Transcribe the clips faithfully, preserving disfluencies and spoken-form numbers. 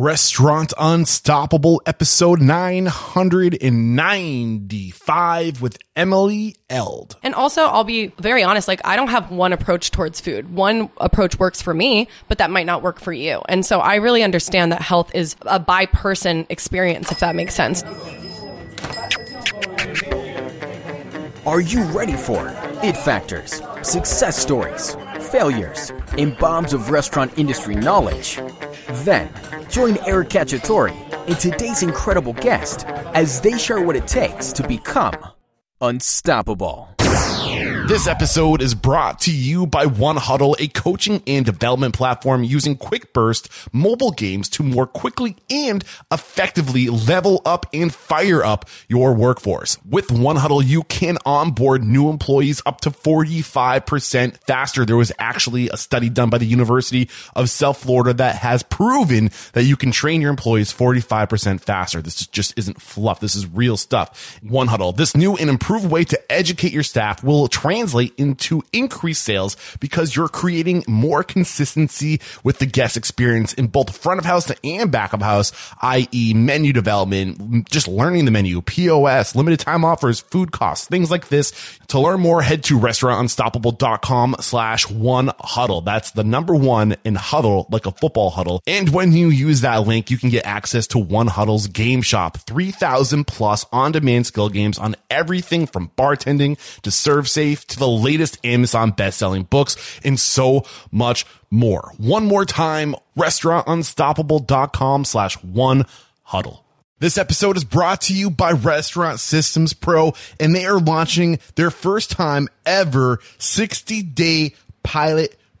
Restaurant Unstoppable episode nine hundred ninety-five with Emily Eldh. And also, I'll be very honest, like I don't have one approach towards food. One approach works for me, but that might not work for you. And so I really understand that health is a by person experience, if that makes sense. Are you ready for it factors, success stories, failures, and bombs of restaurant industry knowledge? Then, join Eric Cacciatore and today's incredible guest as they share what it takes to become unstoppable. This episode is brought to you by One Huddle, a coaching and development platform using quick burst mobile games to more quickly and effectively level up and fire up your workforce. With One Huddle, you can onboard new employees up to forty-five percent faster. There was actually a study done by the University of South Florida that has proven that you can train your employees forty-five percent faster. This just isn't fluff. This is real stuff. One Huddle, this new and improved way to educate your staff will translate into increased sales because you're creating more consistency with the guest experience in both front of house and back of house, that is menu development, just learning the menu, P O S, limited time offers, food costs, things like this. To learn more, head to restaurant unstoppable dot com slash one huddle. That's the number one in huddle, like a football huddle. And when you use that link, you can get access to One Huddle's game shop, three thousand plus on-demand skill games on everything from bartending to serve safe to the latest Amazon best-selling books and so much more. One more time, restaurant unstoppable dot com slash one huddle. This episode is brought to you by Restaurant Systems Pro, and they are launching their first time ever sixty-day pilot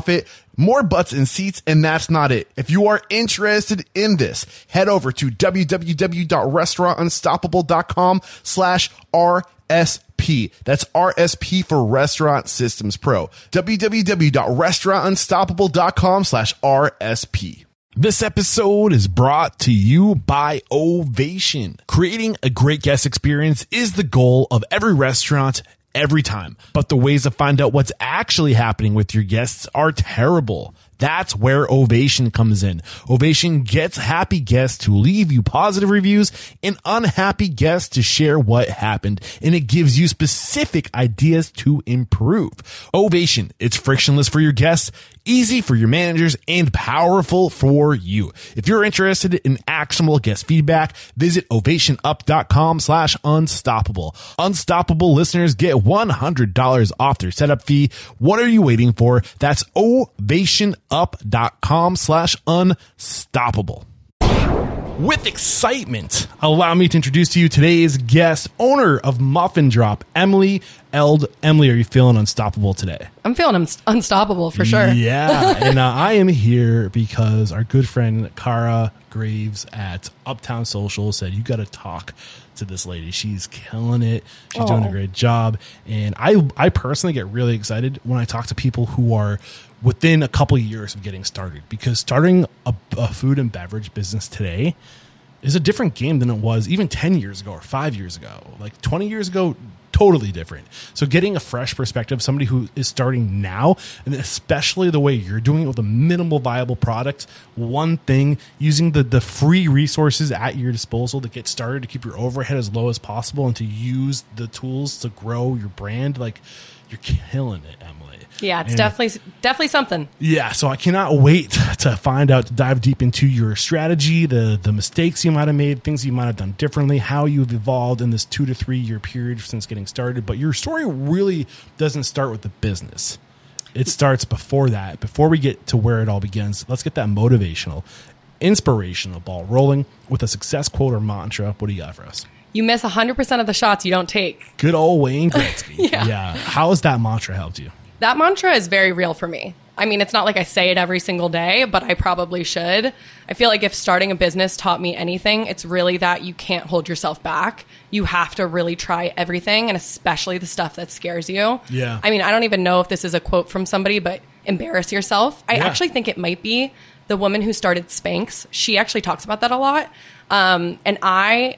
Profit, more butts and seats, and that's not it. If you are interested in this, head over to www dot restaurant unstoppable dot com slash R S P. That's R S P for Restaurant Systems Pro. www dot restaurant unstoppable dot com slash R S P. This episode is brought to you by Ovation. Creating a great guest experience is the goal of every restaurant every time, but the ways to find out what's actually happening with your guests are terrible. That's where Ovation comes in. Ovation gets happy guests to leave you positive reviews and unhappy guests to share what happened, and it gives you specific ideas to improve. Ovation, it's frictionless for your guests, easy for your managers, and powerful for you. If you're interested in actionable guest feedback, visit ovation up dot com slash unstoppable. Unstoppable listeners get one hundred dollars off their setup fee. What are you waiting for? That's ovation up dot com slash unstoppable. With excitement, allow me to introduce to you today's guest, owner of Muffin Drop, Emily Eldh. Emily, are you feeling unstoppable today? I'm feeling un- unstoppable for sure. Yeah, and uh, I am here because our good friend Kara Graves at Uptown Social said, you got to talk to this lady. She's killing it. She's Aww. doing a great job. And I, I personally get really excited when I talk to people who are within a couple of years of getting started, because starting a, a food and beverage business today is a different game than it was even ten years ago or five years ago, like twenty years ago, totally different. So getting a fresh perspective, somebody who is starting now, and especially the way you're doing it with a minimal viable product, one thing, using the, the free resources at your disposal to get started, to keep your overhead as low as possible, and to use the tools to grow your brand. Like, you're killing it, Emily. Yeah, it's and, definitely definitely something. Yeah, so I cannot wait to find out, to dive deep into your strategy, the the mistakes you might have made, things you might have done differently, how you've evolved in this two to three year period since getting started. But your story really doesn't start with the business. It starts before that. Before we get to where it all begins, let's get that motivational, inspirational ball rolling with a success quote or mantra. What do you got for us? You miss one hundred percent of the shots you don't take. Good old Wayne Gretzky. yeah. yeah. How has that mantra helped you? That mantra is very real for me. I mean, it's not like I say it every single day, but I probably should. I feel like if starting a business taught me anything, it's really that you can't hold yourself back. You have to really try everything, and especially the stuff that scares you. Yeah. I mean, I don't even know if this is a quote from somebody, but embarrass yourself. I yeah. actually think it might be the woman who started Spanx. She actually talks about that a lot. Um, and I...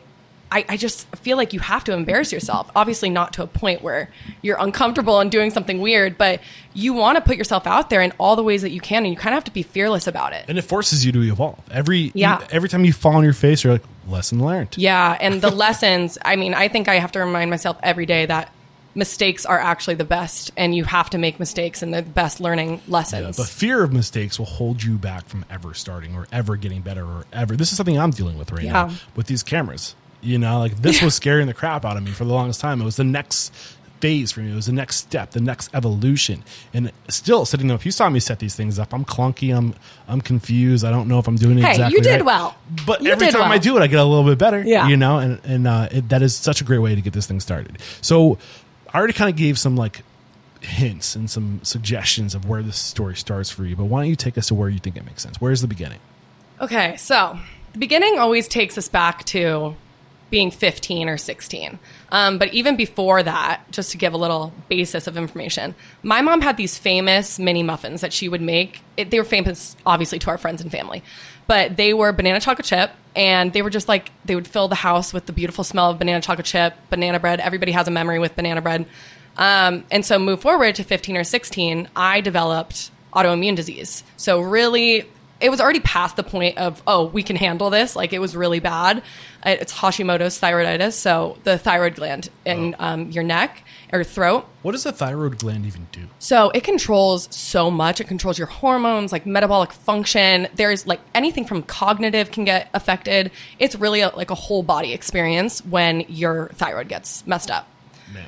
I, I just feel like you have to embarrass yourself, obviously not to a point where you're uncomfortable and doing something weird, but you want to put yourself out there in all the ways that you can, and you kind of have to be fearless about it. And it forces you to evolve. Every yeah. every time you fall on your face, you're like, lesson learned. Yeah, and the lessons, I mean, I think I have to remind myself every day that mistakes are actually the best, and you have to make mistakes, and they're the best learning lessons. Yeah, but fear of mistakes will hold you back from ever starting or ever getting better or ever. This is something I'm dealing with right yeah. now with these cameras. You know, like this was scaring the crap out of me for the longest time. It was the next phase for me. It was the next step, the next evolution. And still sitting there, if you saw me set these things up, I'm clunky. I'm I'm confused. I don't know if I'm doing it hey, exactly you did right. well. But you every time well. I do it, I get a little bit better, yeah. you know, and, and uh, it, that is such a great way to get this thing started. So I already kind of gave some like hints and some suggestions of where this story starts for you. But why don't you take us to where you think it makes sense? Where's the beginning? Okay, so the beginning always takes us back to being fifteen or sixteen. Um, but even before that, just to give a little basis of information, my mom had these famous mini muffins that she would make. It, they were famous, obviously, to our friends and family. But they were banana chocolate chip, and they were just like, they would fill the house with the beautiful smell of banana chocolate chip, banana bread. Everybody has a memory with banana bread. Um, and so move forward to fifteen or sixteen, I developed autoimmune disease. So really... it was already past the point of, oh, we can handle this. Like, it was really bad. It's Hashimoto's thyroiditis, so the thyroid gland in oh. um, your neck or throat. What does the thyroid gland even do? So it controls so much. It controls your hormones, like metabolic function. There's, like, anything from cognitive can get affected. It's really, a, like, a whole body experience when your thyroid gets messed up.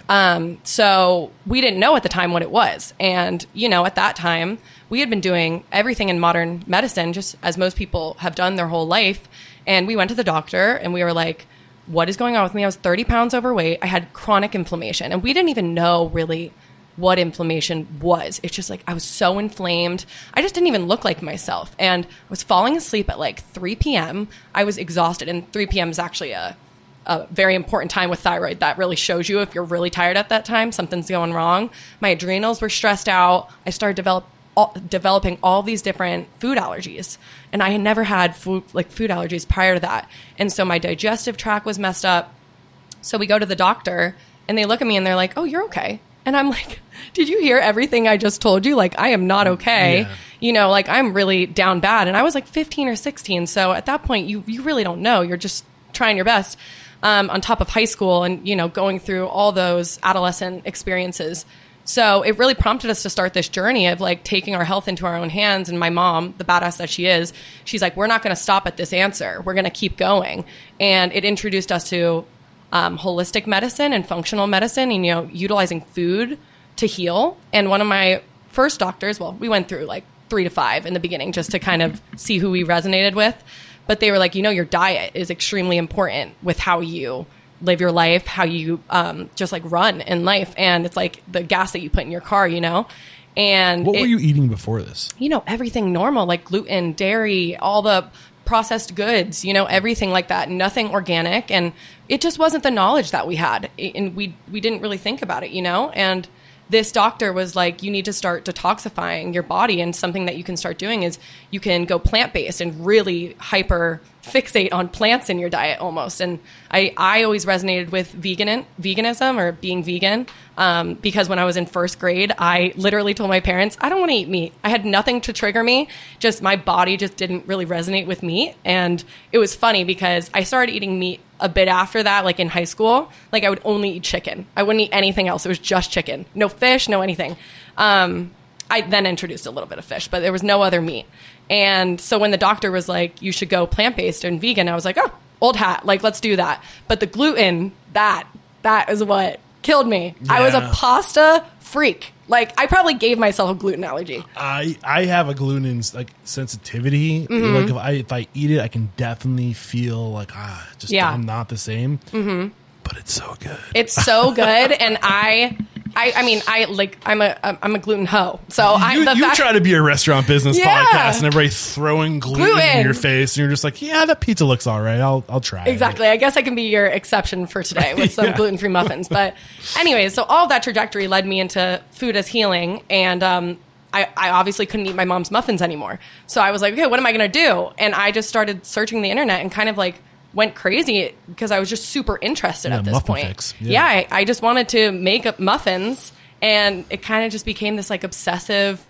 Um, so we didn't know at the time what it was. And, you know, at that time we had been doing everything in modern medicine, just as most people have done their whole life. And we went to the doctor and we were like, what is going on with me? I was thirty pounds overweight. I had chronic inflammation, and we didn't even know really what inflammation was. It's just like, I was so inflamed. I just didn't even look like myself. And I was falling asleep at like three p.m. I was exhausted. And three p.m. is actually a a very important time with thyroid. That really shows you if you're really tired at that time, something's going wrong. My adrenals were stressed out. I started develop, all, developing all these different food allergies. And I had never had food, like food allergies prior to that. And so my digestive tract was messed up. So we go to the doctor and they look at me and they're like, oh, you're okay. And I'm like, did you hear everything I just told you? Like, I am not okay. Yeah. You know, like I'm really down bad. And I was like fifteen or sixteen. So at that point, you you really don't know. You're just trying your best. Um, on top of high school and, you know, going through all those adolescent experiences. So it really prompted us to start this journey of like taking our health into our own hands. And my mom, the badass that she is, she's like, we're not going to stop at this answer. We're going to keep going. And it introduced us to um, holistic medicine and functional medicine and, you know, utilizing food to heal. And one of my first doctors, well, we went through like three to five in the beginning just to kind of see who we resonated with. But they were like, you know, your diet is extremely important with how you live your life, how you um, just like run in life. And it's like the gas that you put in your car, you know. And what it, were you eating before this? You know, everything normal, like gluten, dairy, all the processed goods, you know, everything like that, nothing organic. And it just wasn't the knowledge that we had. And we we didn't really think about it, you know. And this doctor was like, you need to start detoxifying your body. And something that you can start doing is you can go plant-based and really hyper fixate on plants in your diet almost. And I, I always resonated with vegan veganism or being vegan um, because when I was in first grade, I literally told my parents, I don't want to eat meat. I had nothing to trigger me. Just my body just didn't really resonate with meat. And it was funny because I started eating meat a bit after that, like in high school. Like I would only eat chicken. I wouldn't eat anything else. It was just chicken. No fish, no anything. Um, I then introduced a little bit of fish, but there was no other meat. And so when the doctor was like, you should go plant-based and vegan, I was like, oh, old hat. Like, let's do that. But the gluten, that, that is what killed me. Yeah. I was a pasta freak. Like, I probably gave myself a gluten allergy. I, I have a gluten, like, sensitivity. Mm-hmm. Like, if I, if I eat it, I can definitely feel like, ah, just yeah. I'm not the same. Mm-hmm. But it's so good. It's so good. And I I, I mean, I like I'm a I'm a gluten hoe. So you, I, the you fact- try to be a restaurant business yeah. podcast, and everybody's throwing gluten, gluten in your face, and you're just like, yeah, that pizza looks all right. I'll I'll try. Exactly. It. I guess I can be your exception for today with some yeah. gluten-free muffins. But anyways, so all that trajectory led me into food as healing, and um, I, I obviously couldn't eat my mom's muffins anymore. So I was like, okay, what am I going to do? And I just started searching the internet and kind of like went crazy because I was just super interested yeah, at this point. Fix. Yeah, yeah I, I just wanted to make muffins, and it kind of just became this like obsessive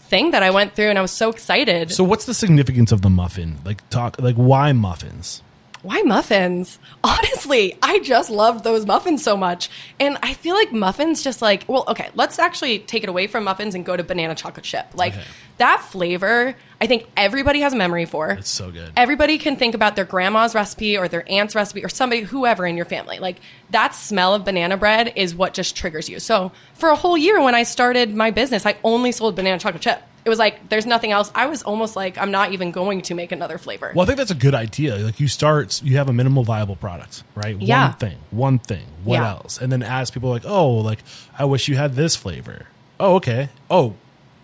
thing that I went through, and I was so excited. So what's the significance of the muffin? Like talk like why muffins? Why muffins? Honestly, I just loved those muffins so much. And I feel like muffins just like, well, okay, let's actually take it away from muffins and go to banana chocolate chip. Like okay. that flavor, I think everybody has a memory for. It's so good. Everybody can think about their grandma's recipe or their aunt's recipe or somebody, whoever in your family. Like that smell of banana bread is what just triggers you. So for a whole year when I started my business, I only sold banana chocolate chip. It was like, there's nothing else. I was almost like, I'm not even going to make another flavor. Well, I think that's a good idea. Like you start, you have a minimal viable product, right? Yeah. One thing, one thing, what yeah. else? And then as people are like, oh, like, I wish you had this flavor. Oh, okay. Oh,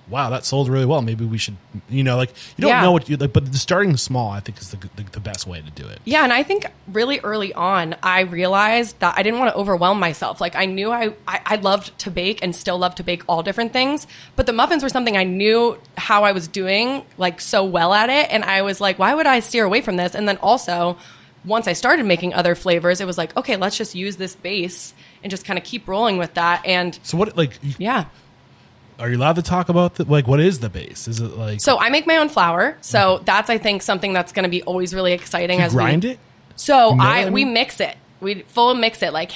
wow, that sold really well. Maybe we should, you know, like, you don't yeah. know what you like, but starting small, I think, is the, the the best way to do it. Yeah, and I think really early on, I realized that I didn't want to overwhelm myself. Like, I knew I, I, I loved to bake and still love to bake all different things, but the muffins were something I knew how I was doing, like, so well at it, and I was like, why would I steer away from this? And then also, once I started making other flavors, it was like, okay, let's just use this base and just kind of keep rolling with that. And so what, like... You- yeah. Are you allowed to talk about the, like, what is the base? Is it like... So I make my own flour. So okay. that's, I think, something that's going to be always really exciting. Do you as grind we, it? So you know I, I mean? we mix it. We full mix it. Like,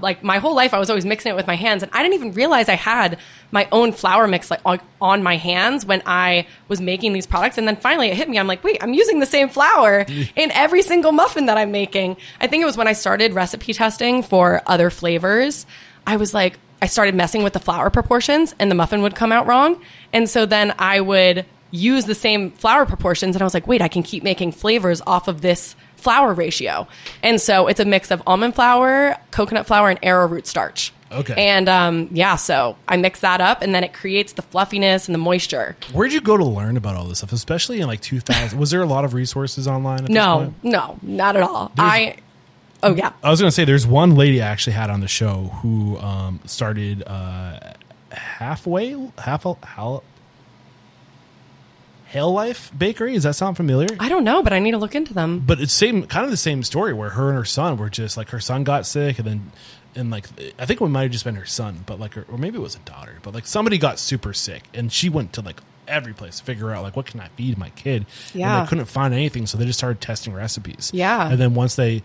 like my whole life, I was always mixing it with my hands. And I didn't even realize I had my own flour mix like on, on my hands when I was making these products. And then finally it hit me. I'm like, wait, I'm using the same flour in every single muffin that I'm making. I think it was when I started recipe testing for other flavors. I was like... I started messing with the flour proportions and the muffin would come out wrong. And so then I would use the same flour proportions and I was like, wait, I can keep making flavors off of this flour ratio. And so it's a mix of almond flour, coconut flour, and arrowroot starch. Okay. And um, yeah, so I mix that up and then it creates the fluffiness and the moisture. Where'd you go to learn about all this stuff, especially in like two thousand? Was there a lot of resources online? At no, this point? No, not at all. There's- I... Oh, yeah. I was going to say, there's one lady I actually had on the show who um, started uh, halfway, half a, how, Hail Life Bakery. Does that sound familiar? I don't know, but I need to look into them. But it's same, kind of the same story where her and her son were just like, her son got sick and then, and like, I think it might have just been her son, but like, her, or maybe it was a daughter, but like somebody got super sick and she went to like every place to figure out like, what can I feed my kid? Yeah. And they couldn't find anything. So they just started testing recipes. Yeah. And then once they,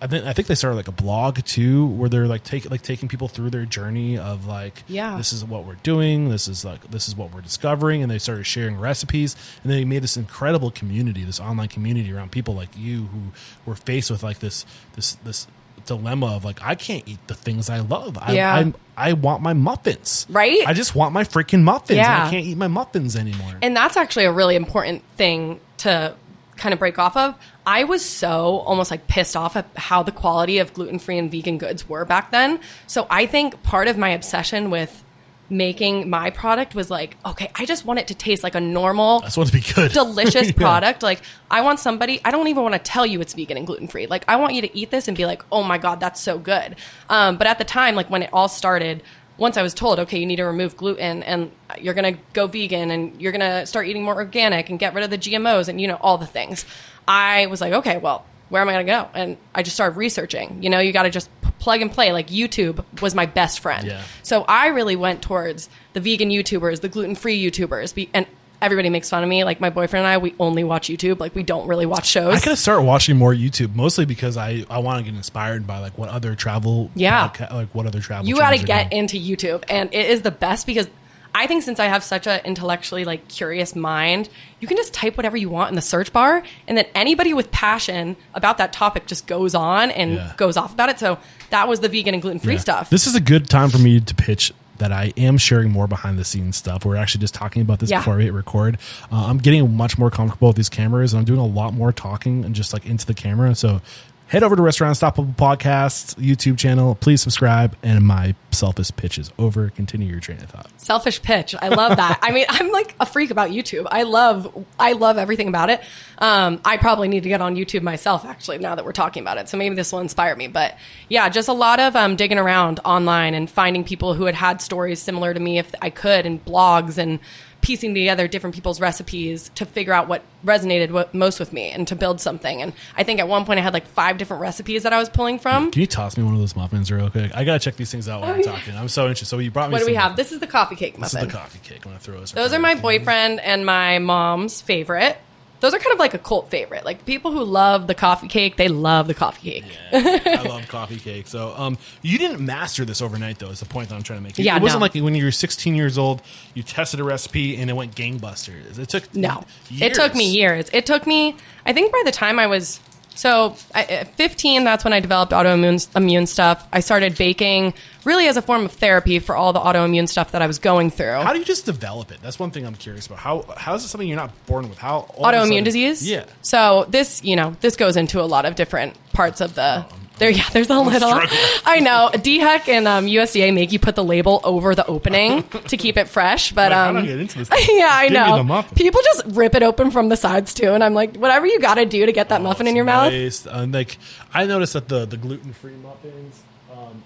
I think I think they started like a blog too, where they're like take like taking people through their journey of like, yeah, this is what we're doing, this is like this is what we're discovering, and they started sharing recipes, and they made this incredible community, this online community around people like you who were faced with like this this this dilemma of like, I can't eat the things I love. I yeah. I'm, I want my muffins, right? I just want my freaking muffins. Yeah. And I can't eat my muffins anymore. And that's actually a really important thing to kind of break off of. I was so almost like pissed off at how the quality of gluten-free and vegan goods were back then. So I think part of my obsession with making my product was like, okay, I just want it to taste like a normal, I just want it to be good, delicious yeah. product. Like I want somebody, I don't even want to tell you it's vegan and gluten-free. Like I want you to eat this and be like, oh my God, that's so good. Um, but at the time, like when it all started, once I was told, okay, you need to remove gluten and you're going to go vegan and you're going to start eating more organic and get rid of the G M Os and, you know, all the things, I was like, okay, well, where am I going to go? And I just started researching. You know, you got to just p- plug and play. Like YouTube was my best friend. Yeah. So I really went towards the vegan YouTubers, the gluten-free YouTubers, be- and everybody makes fun of me. Like my boyfriend and I, we only watch YouTube. Like we don't really watch shows. I gotta start watching more YouTube, mostly because I, I want to get inspired by like what other travel. Yeah. Podca- like what other travel. You gotta get into YouTube, and it is the best because I think since I have such an intellectually like curious mind, you can just type whatever you want in the search bar, and then anybody with passion about that topic just goes on and yeah. goes off about it. So that was the vegan and gluten free yeah. stuff. This is a good time for me to pitch that I am sharing more behind the scenes stuff. We're actually just talking about this yeah. before we hit record. Uh, I'm getting much more comfortable with these cameras, and I'm doing a lot more talking and just like into the camera. So Head over to Restaurant Unstoppable Podcast YouTube channel. Please subscribe. And my selfish pitch is over. Continue your train of thought. Selfish pitch. I love that. I mean, I'm like a freak about YouTube. I love, I love everything about it. Um, I probably need to get on YouTube myself, actually, now that we're talking about it. So maybe this will inspire me. But yeah, just a lot of um, digging around online and finding people who had had stories similar to me if I could, and blogs, and piecing together different people's recipes to figure out what resonated what most with me and to build something. And I think at one point I had like five different recipes that I was pulling from. Can you toss me one of those muffins real quick? I got to check these things out while oh, I'm yeah. talking. I'm so interested. So you brought me What do we have? Muffins. This is the coffee cake muffin. This is the coffee cake. I'm going to throw those. Those are my boyfriend and my mom's favorite. Those are kind of like a cult favorite. Like people who love the coffee cake, they love the coffee cake. Yeah, I love coffee cake. So um, you didn't master this overnight, though, is the point that I'm trying to make. It, yeah, it wasn't no. like when you were sixteen years old, you tested a recipe and it went gangbusters. It took no, years. It took me years. It took me, I think by the time I was, so I, at fifteen, that's when I developed autoimmune immune stuff. I started baking really as a form of therapy for all the autoimmune stuff that I was going through. How do you just develop it? That's one thing I'm curious about. How How is it something you're not born with? How Autoimmune disease? Yeah. So this, you know, this goes into a lot of different parts of the... Oh, there, yeah, there's a I'm little... Struggling. I know. D H E C and um, U S D A make you put the label over the opening to keep it fresh, but... Like, um, I don't get into this. Yeah, just I know. People just rip it open from the sides, too, and I'm like, whatever you got to do to get that oh, muffin in your nice. mouth. Um, like, I noticed that the, the gluten-free muffins... Um,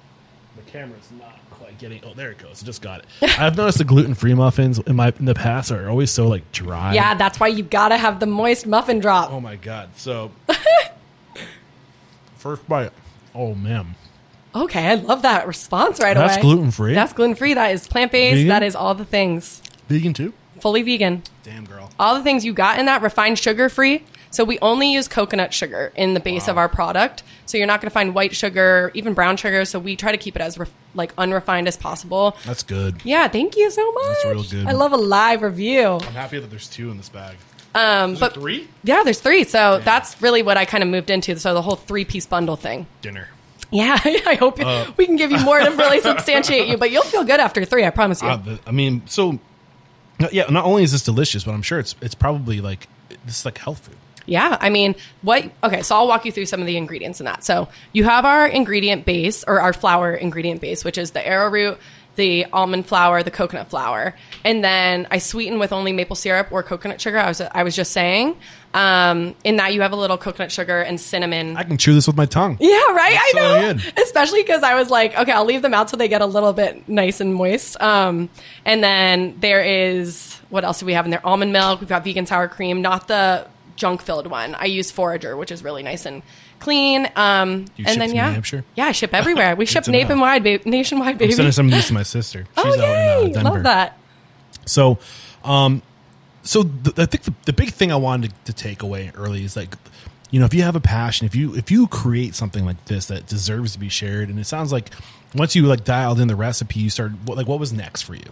The camera's not quite getting... Oh, there it goes. It just got it. I've noticed the gluten-free muffins in my in the past are always so, like, dry. Yeah, that's why you got to have the moist muffin drop. Oh, my God. So, first bite. Oh, man. Okay, I love that response right that's away. That's gluten-free? That's gluten-free. That is plant-based. Vegan? That is all the things. Vegan, too? Fully vegan. Damn, girl. All the things you got in that. Refined sugar-free. So we only use coconut sugar in the base wow. of our product. So you're not going to find white sugar, even brown sugar. So we try to keep it as re- like unrefined as possible. That's good. Yeah, thank you so much. That's real good. I love a live review. I'm happy that there's two in this bag. Um, but three? Yeah, there's three. So yeah. that's really what I kind of moved into. So the whole three-piece bundle thing. Dinner. Yeah, I hope uh, we can give you more to really substantiate you. But you'll feel good after three, I promise you. Uh, I mean, so, yeah, not only is this delicious, but I'm sure it's it's probably like, this is like health food. Yeah, I mean, what? Okay, so I'll walk you through some of the ingredients in that. So you have our ingredient base, or our flour ingredient base, which is the arrowroot, the almond flour, the coconut flour. And then I sweeten with only maple syrup or coconut sugar. I was I was just saying. Um, in that you have a little coconut sugar and cinnamon. I can chew this with my tongue. Yeah, right? That's I know. So good. Especially because I was like, okay, I'll leave them out so they get a little bit nice and moist. Um, and then there is, what else do we have in there? Almond milk. We've got vegan sour cream, not the... junk filled one. I use Forager, which is really nice and clean. Um, you and then to yeah, New Hampshire? Yeah, I ship everywhere. We ship nationwide, ba- nationwide, baby. I'm sending some of these to my sister. She's oh, yay. Out in, uh, Denver. Love that. So, um, so th- I think the, the big thing I wanted to, to take away early is like, you know, if you have a passion, if you if you create something like this that deserves to be shared, and it sounds like once you like dialed in the recipe, you started what, like what was next for you?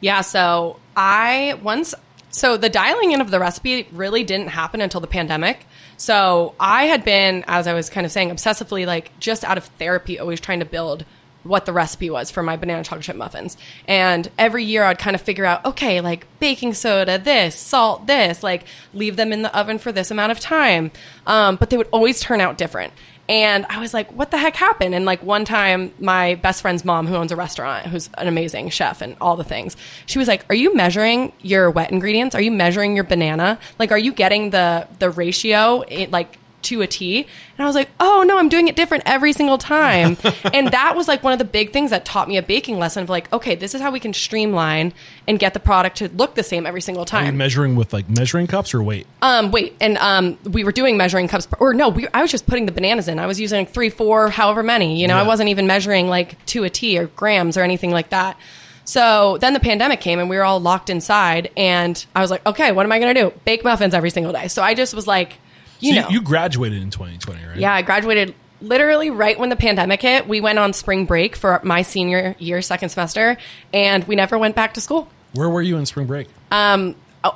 Yeah. So I once. So the dialing in of the recipe really didn't happen until the pandemic. So I had been, as I was kind of saying, obsessively, like just out of therapy, always trying to build what the recipe was for my banana chocolate chip muffins. And every year I'd kind of figure out, okay, like baking soda, this, salt, this, like leave them in the oven for this amount of time. Um, but they would always turn out different. And I was like, what the heck happened? And like one time my best friend's mom, who owns a restaurant, who's an amazing chef and all the things, she was like, are you measuring your wet ingredients? Are you measuring your banana? Like, are you getting the, the ratio it, like to a T? And I was like, oh no, I'm doing it different every single time. And that was like one of the big things that taught me a baking lesson of like, okay, this is how we can streamline and get the product to look the same every single time. Are you measuring with like measuring cups or weight? Um, weight. And um, we were doing measuring cups or no, we, I was just putting the bananas in. I was using like three, four, however many, you know, yeah. I wasn't even measuring like to a T or grams or anything like that. So then the pandemic came and we were all locked inside and I was like, okay, what am I going to do? Bake muffins every single day. So I just was like, You, so know. you graduated in twenty twenty, right? Yeah, I graduated literally right when the pandemic hit. We went on spring break for my senior year, second semester, and we never went back to school. Where were you in spring break? Um, oh,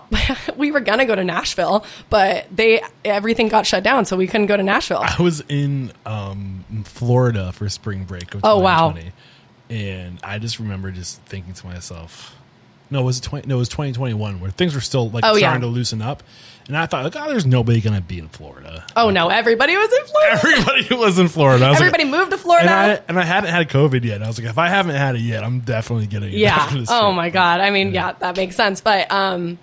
we were going to go to Nashville, but they everything got shut down, so we couldn't go to Nashville. I was in um, Florida for spring break of twenty twenty. Oh, wow. And I just remember just thinking to myself, No, it was twenty. No, it was twenty twenty one where things were still like oh, starting yeah. to loosen up, and I thought, like, oh, there's nobody going to be in Florida. Oh like, no, everybody was in Florida. Everybody was in Florida. I was everybody like, moved to Florida, and I, and I hadn't had COVID yet. I was like, if I haven't had it yet, I'm definitely getting it. Yeah. After this oh trip. My god. I mean, yeah. yeah, that makes sense. But um,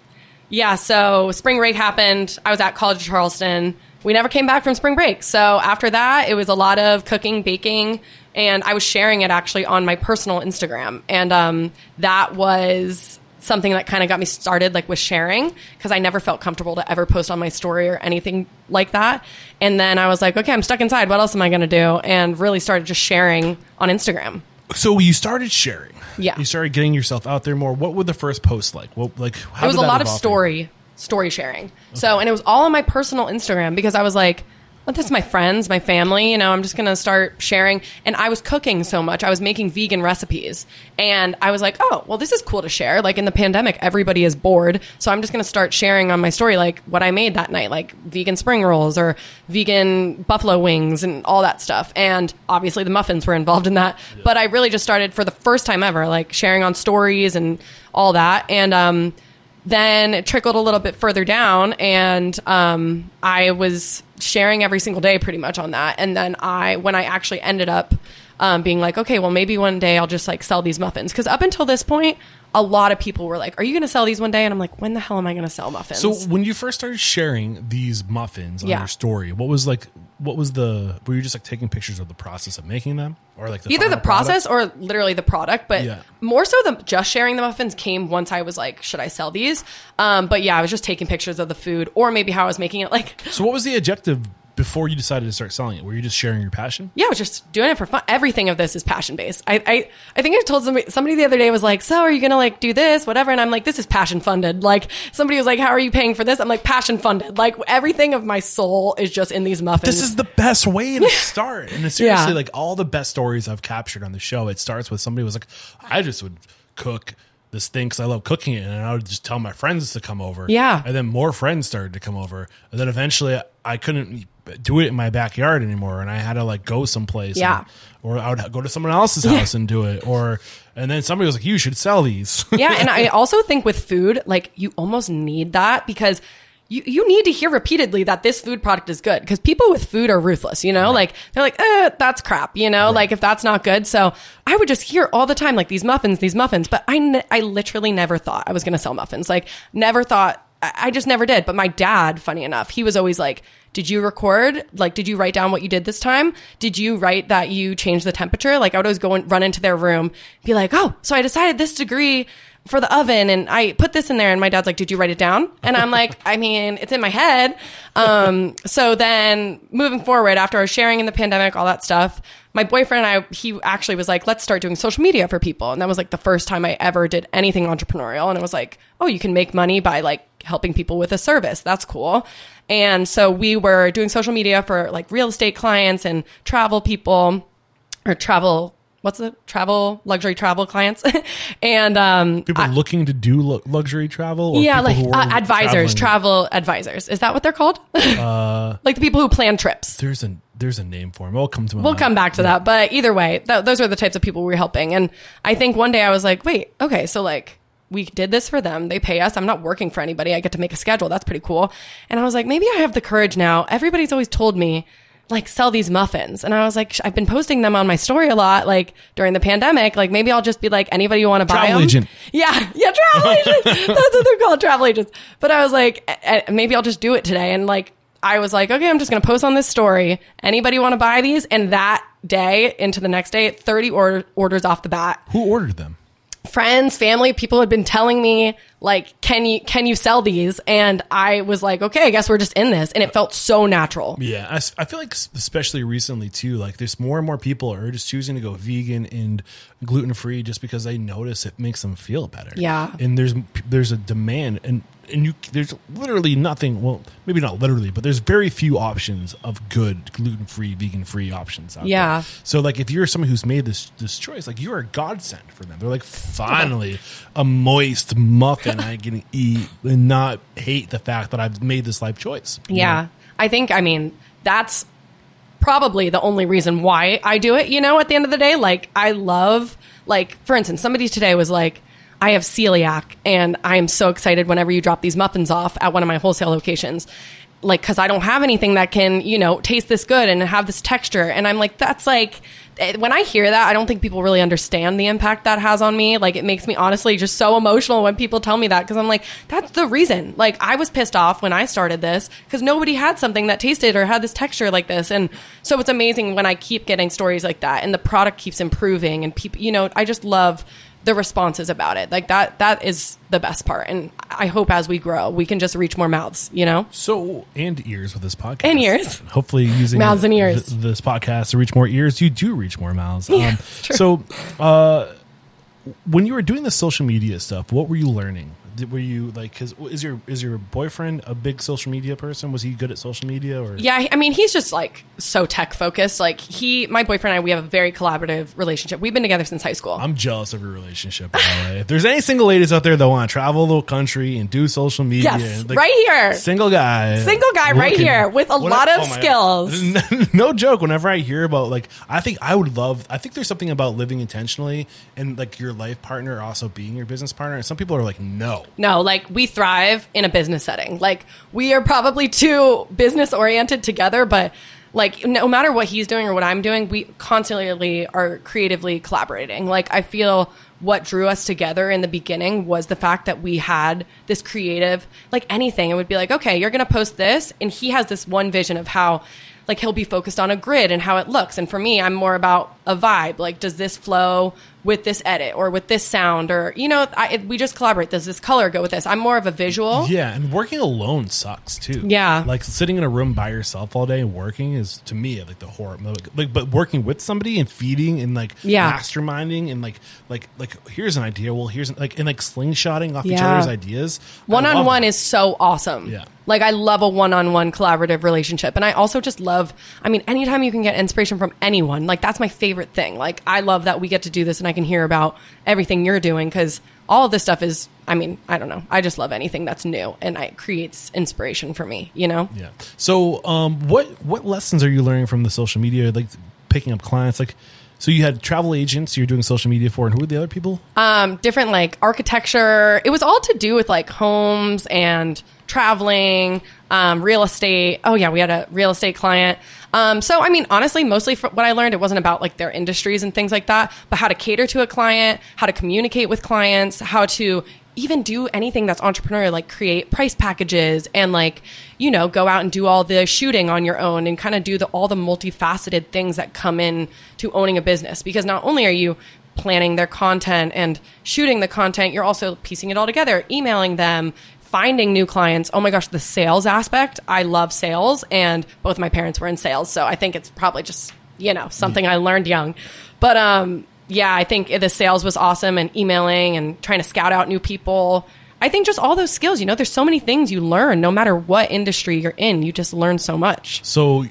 yeah. So spring break happened. I was at College of Charleston. We never came back from spring break. So after that, it was a lot of cooking, baking. And I was sharing it actually on my personal Instagram. And um, that was something that kind of got me started like with sharing, because I never felt comfortable to ever post on my story or anything like that. And then I was like, okay, I'm stuck inside. What else am I going to do? And really started just sharing on Instagram. So you started sharing. Yeah. You started getting yourself out there more. What were the first posts like? What, like how It was did a that lot of story, story sharing. Okay. So, and it was all on my personal Instagram because I was like, well, that's my friends, my family, you know, I'm just going to start sharing. And I was cooking so much. I was making vegan recipes. And I was like, oh, well, this is cool to share. Like in the pandemic, everybody is bored. So I'm just going to start sharing on my story, like what I made that night, like vegan spring rolls or vegan buffalo wings and all that stuff. And obviously the muffins were involved in that. Yeah. But I really just started for the first time ever, like sharing on stories and all that. And um, then it trickled a little bit further down. And um, I was sharing every single day pretty much on that. And then I, when I actually ended up um, being like, okay, well maybe one day I'll just like sell these muffins. Cause up until this point, a lot of people were like, are you going to sell these one day? And I'm like, when the hell am I going to sell muffins? So when you first started sharing these muffins on yeah. your story, what was like, what was the, were you just like taking pictures of the process of making them or like the either the process product? Or literally the product, but yeah. more so than just sharing the muffins came once I was like, should I sell these? Um, but yeah, I was just taking pictures of the food or maybe how I was making it. Like, so what was the objective before you decided to start selling it? Were you just sharing your passion? Yeah, I was just doing it for fun. Everything of this is passion based. I, I, I think I told somebody, somebody the other day was like, so are you going to like do this, whatever? And I'm like, this is passion funded. Like somebody was like, how are you paying for this? I'm like, passion funded. Like everything of my soul is just in these muffins. This is the best way to start. And seriously, yeah. like all the best stories I've captured on the show, it starts with somebody was like, I just would cook this thing because I love cooking it. And I would just tell my friends to come over. Yeah. And then more friends started to come over. And then eventually I couldn't do it in my backyard anymore. And I had to like go someplace. Yeah. And, or I would go to someone else's house and do it. Or, and then somebody was like, you should sell these. Yeah. And I also think with food, like you almost need that because You, you need to hear repeatedly that this food product is good because people with food are ruthless, you know, right. like they're like, eh, that's crap, you know, right. like if that's not good. So I would just hear all the time, like these muffins, these muffins. But I, ne- I literally never thought I was going to sell muffins, like never thought. I just never did. But my dad, funny enough, he was always like, did you record? Like, did you write down what you did this time? Did you write that you changed the temperature? Like I would always go and run into their room, be like, oh, so I decided this degree for the oven and I put this in there. And my dad's like, did you write it down? And I'm like, I mean, it's in my head. Um, so then moving forward after I was sharing in the pandemic, all that stuff, my boyfriend and I, he actually was like, let's start doing social media for people. And that was like the first time I ever did anything entrepreneurial. And it was like, oh, you can make money by like helping people with a service. That's cool. And so we were doing social media for like real estate clients and travel people or travel What's the travel, luxury travel clients? and um, people I, looking to do lu- luxury travel? Or yeah, like uh, advisors, traveling. Travel advisors. Is that what they're called? Uh, like the people who plan trips. There's a, there's a name for them. We'll come to We'll mind. come back to yeah. that. But either way, th- those are the types of people we were helping. And I think one day I was like, wait, okay, so like we did this for them. They pay us. I'm not working for anybody. I get to make a schedule. That's pretty cool. And I was like, maybe I have the courage now. Everybody's always told me, like sell these muffins. And I was like, I've been posting them on my story a lot, like during the pandemic, like maybe I'll just be like, anybody you want to buy travel them? Agent. Yeah. Yeah. Travel agents. That's what they're called. Travel agents. But I was like, maybe I'll just do it today. And like, I was like, okay, I'm just going to post on this story. Anybody want to buy these? And that day into the next day, thirty order- orders off the bat. Who ordered them? Friends, family, people had been telling me like, can you, can you sell these? And I was like, okay, I guess we're just in this. And it felt so natural. Yeah. I, I feel like especially recently too, like there's more and more people are just choosing to go vegan and gluten-free just because they notice it makes them feel better. Yeah. And there's, there's a demand and, and you, there's literally nothing. Well, maybe not literally, but there's very few options of good gluten-free, vegan-free options out yeah. there. So like if you're someone who's made this, this choice, like you're a godsend for them. They're like, finally a moist muffin. And I can eat and not hate the fact that I've made this life choice. Yeah. Know? I think, I mean, that's probably the only reason why I do it. You know, at the end of the day, like I love, like, for instance, somebody today was like, I have celiac, and I am so excited whenever you drop these muffins off at one of my wholesale locations. Like, because I don't have anything that can, you know, taste this good and have this texture. And I'm like, that's like, when I hear that, I don't think people really understand the impact that has on me. Like, it makes me honestly just so emotional when people tell me that, because I'm like, that's the reason. Like, I was pissed off when I started this because nobody had something that tasted or had this texture like this. And so it's amazing when I keep getting stories like that and the product keeps improving and people, you know, I just love the responses about it. Like that, that is the best part. And I hope as we grow, we can just reach more mouths, you know? So, and ears with this podcast. And ears. Hopefully using mouths and ears. Th- this podcast to reach more ears, you do reach more mouths. Yeah, um, true. So uh, when you were doing the social media stuff, what were you learning? Were you like, cause is your, is your boyfriend a big social media person? Was he good at social media or? Yeah. I mean, he's just like so tech focused. Like he, my boyfriend and I, we have a very collaborative relationship. We've been together since high school. I'm jealous of your relationship, by the way. If there's any single ladies out there that want to travel the country and do social media. Yes, like, right here. Single guy. Single guy looking, right here with a lot I, of oh skills. No joke. Whenever I hear about like, I think I would love, I think there's something about living intentionally and like your life partner also being your business partner. And some people are like, no. No, like we thrive in a business setting. Like we are probably too business oriented together, but like no matter what he's doing or what I'm doing, we constantly are creatively collaborating. Like I feel what drew us together in the beginning was the fact that we had this creative, like anything. It would be like, okay, you're going to post this. And he has this one vision of how like he'll be focused on a grid and how it looks. And for me, I'm more about a vibe. Like, does this flow with this edit or with this sound? Or, you know, I, it, we just collaborate. Does this color go with this? I'm more of a visual. Yeah. And working alone sucks too. Yeah. Like sitting in a room by yourself all day and working is to me like the horror. Like, like but working with somebody and feeding and like yeah. masterminding and like, like, like here's an idea. Well, here's an, like, and like slingshotting off yeah. each other's ideas. One-on-one is so awesome. Yeah. Like I love a one-on-one collaborative relationship. And I also just love, I mean, anytime you can get inspiration from anyone, like that's my favorite thing. Like I love that we get to do this and I can hear about everything you're doing. Cause all of this stuff is, I mean, I don't know. I just love anything that's new and it creates inspiration for me, you know? Yeah. So um, what, what lessons are you learning from the social media? Like picking up clients, like, so you had travel agents you're doing social media for, and who were the other people? Um, different like architecture. It was all to do with like homes and traveling, um, real estate. Oh yeah, we had a real estate client. Um, so I mean, honestly, mostly for what I learned, it wasn't about like their industries and things like that, but how to cater to a client, how to communicate with clients, how to even do anything that's entrepreneurial, like create price packages and like, you know, go out and do all the shooting on your own and kind of do the, all the multifaceted things that come in to owning a business. Because not only are you planning their content and shooting the content, you're also piecing it all together, emailing them, finding new clients. Oh my gosh, the sales aspect. I love sales and both my parents were in sales. So I think it's probably just, you know, something I learned young, but, um, yeah, I think the sales was awesome and emailing and trying to scout out new people. I think just all those skills, you know, there's so many things you learn no matter what industry you're in. You just learn so much. So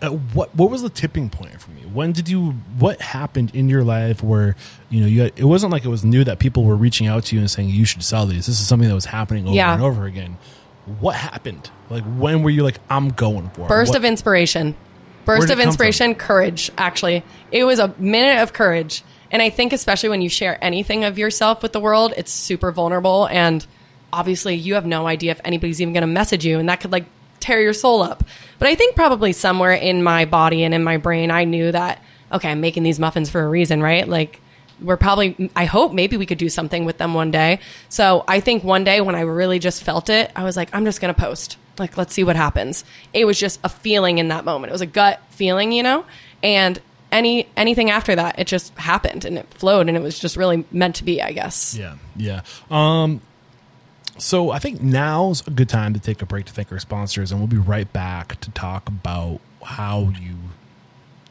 uh, what what was the tipping point for me? When did you, what happened in your life where, you know, you had, it wasn't like it was new that people were reaching out to you and saying you should sell these. This is something that was happening over yeah. and over again. What happened? Like when were you like, I'm going for it? Burst what? of inspiration. Burst of inspiration, courage, actually. It was a minute of courage. And I think especially when you share anything of yourself with the world, it's super vulnerable. And obviously you have no idea if anybody's even going to message you. And that could like tear your soul up. But I think probably somewhere in my body and in my brain, I knew that, okay, I'm making these muffins for a reason, right? Like we're probably, I hope maybe we could do something with them one day. So I think one day when I really just felt it, I was like, I'm just going to post. Like, let's see what happens. It was just a feeling in that moment. It was a gut feeling, you know, and any anything after that, it just happened and it flowed and it was just really meant to be, I guess. Yeah. Yeah. Um, so I think now's a good time to take a break to thank our sponsors, and we'll be right back to talk about how you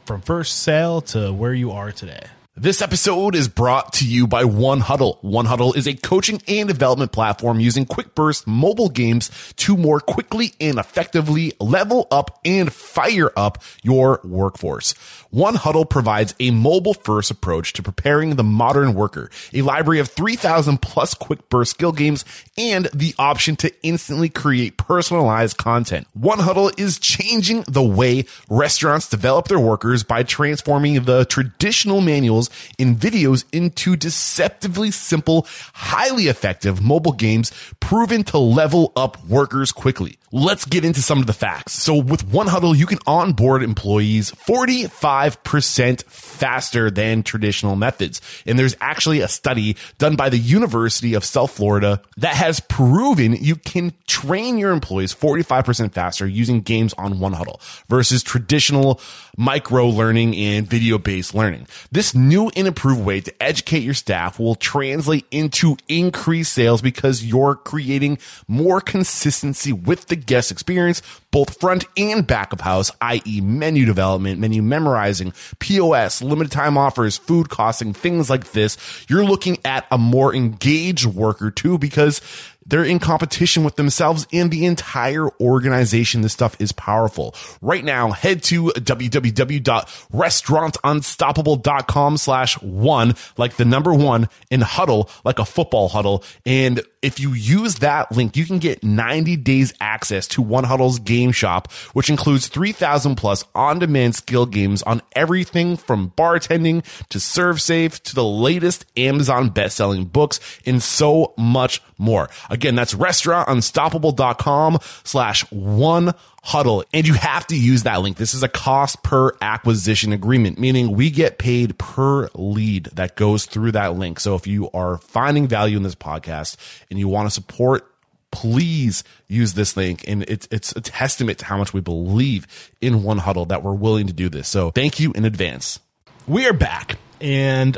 from first sale to where you are today. This episode is brought to you by One Huddle. One Huddle is a coaching and development platform using quick burst mobile games to more quickly and effectively level up and fire up your workforce. One Huddle provides a mobile first approach to preparing the modern worker, a library of three thousand plus quick burst skill games and the option to instantly create personalized content. One Huddle is changing the way restaurants develop their workers by transforming the traditional manuals articles and videos into deceptively simple, highly effective mobile games proven to level up workers quickly. Let's get into some of the facts. So with One Huddle, you can onboard employees forty-five percent faster than traditional methods. And there's actually a study done by the University of South Florida that has proven you can train your employees forty-five percent faster using games on One Huddle versus traditional micro learning and video-based learning. This new and improved way to educate your staff will translate into increased sales because you're creating more consistency with the guest experience, both front and back of house, that is menu development, menu memorizing, P O S, limited time offers, food costing, things like this. You're looking at a more engaged worker too, because they're in competition with themselves and the entire organization. This stuff is powerful. Right now, head to w w w dot restaurant unstoppable dot com slash one, like the number one, and huddle, like a football huddle. And if you use that link, you can get ninety days access to One Huddle's game shop, which includes three thousand plus on-demand skill games on everything from bartending to serve safe to the latest Amazon best-selling books and so much more. Again, that's restaurant unstoppable dot com slash one huddle. And you have to use that link. This is a cost per acquisition agreement, meaning we get paid per lead that goes through that link. So if you are finding value in this podcast and you want to support, please use this link. And it's it's a testament to how much we believe in One Huddle that we're willing to do this. So thank you in advance. We are back, and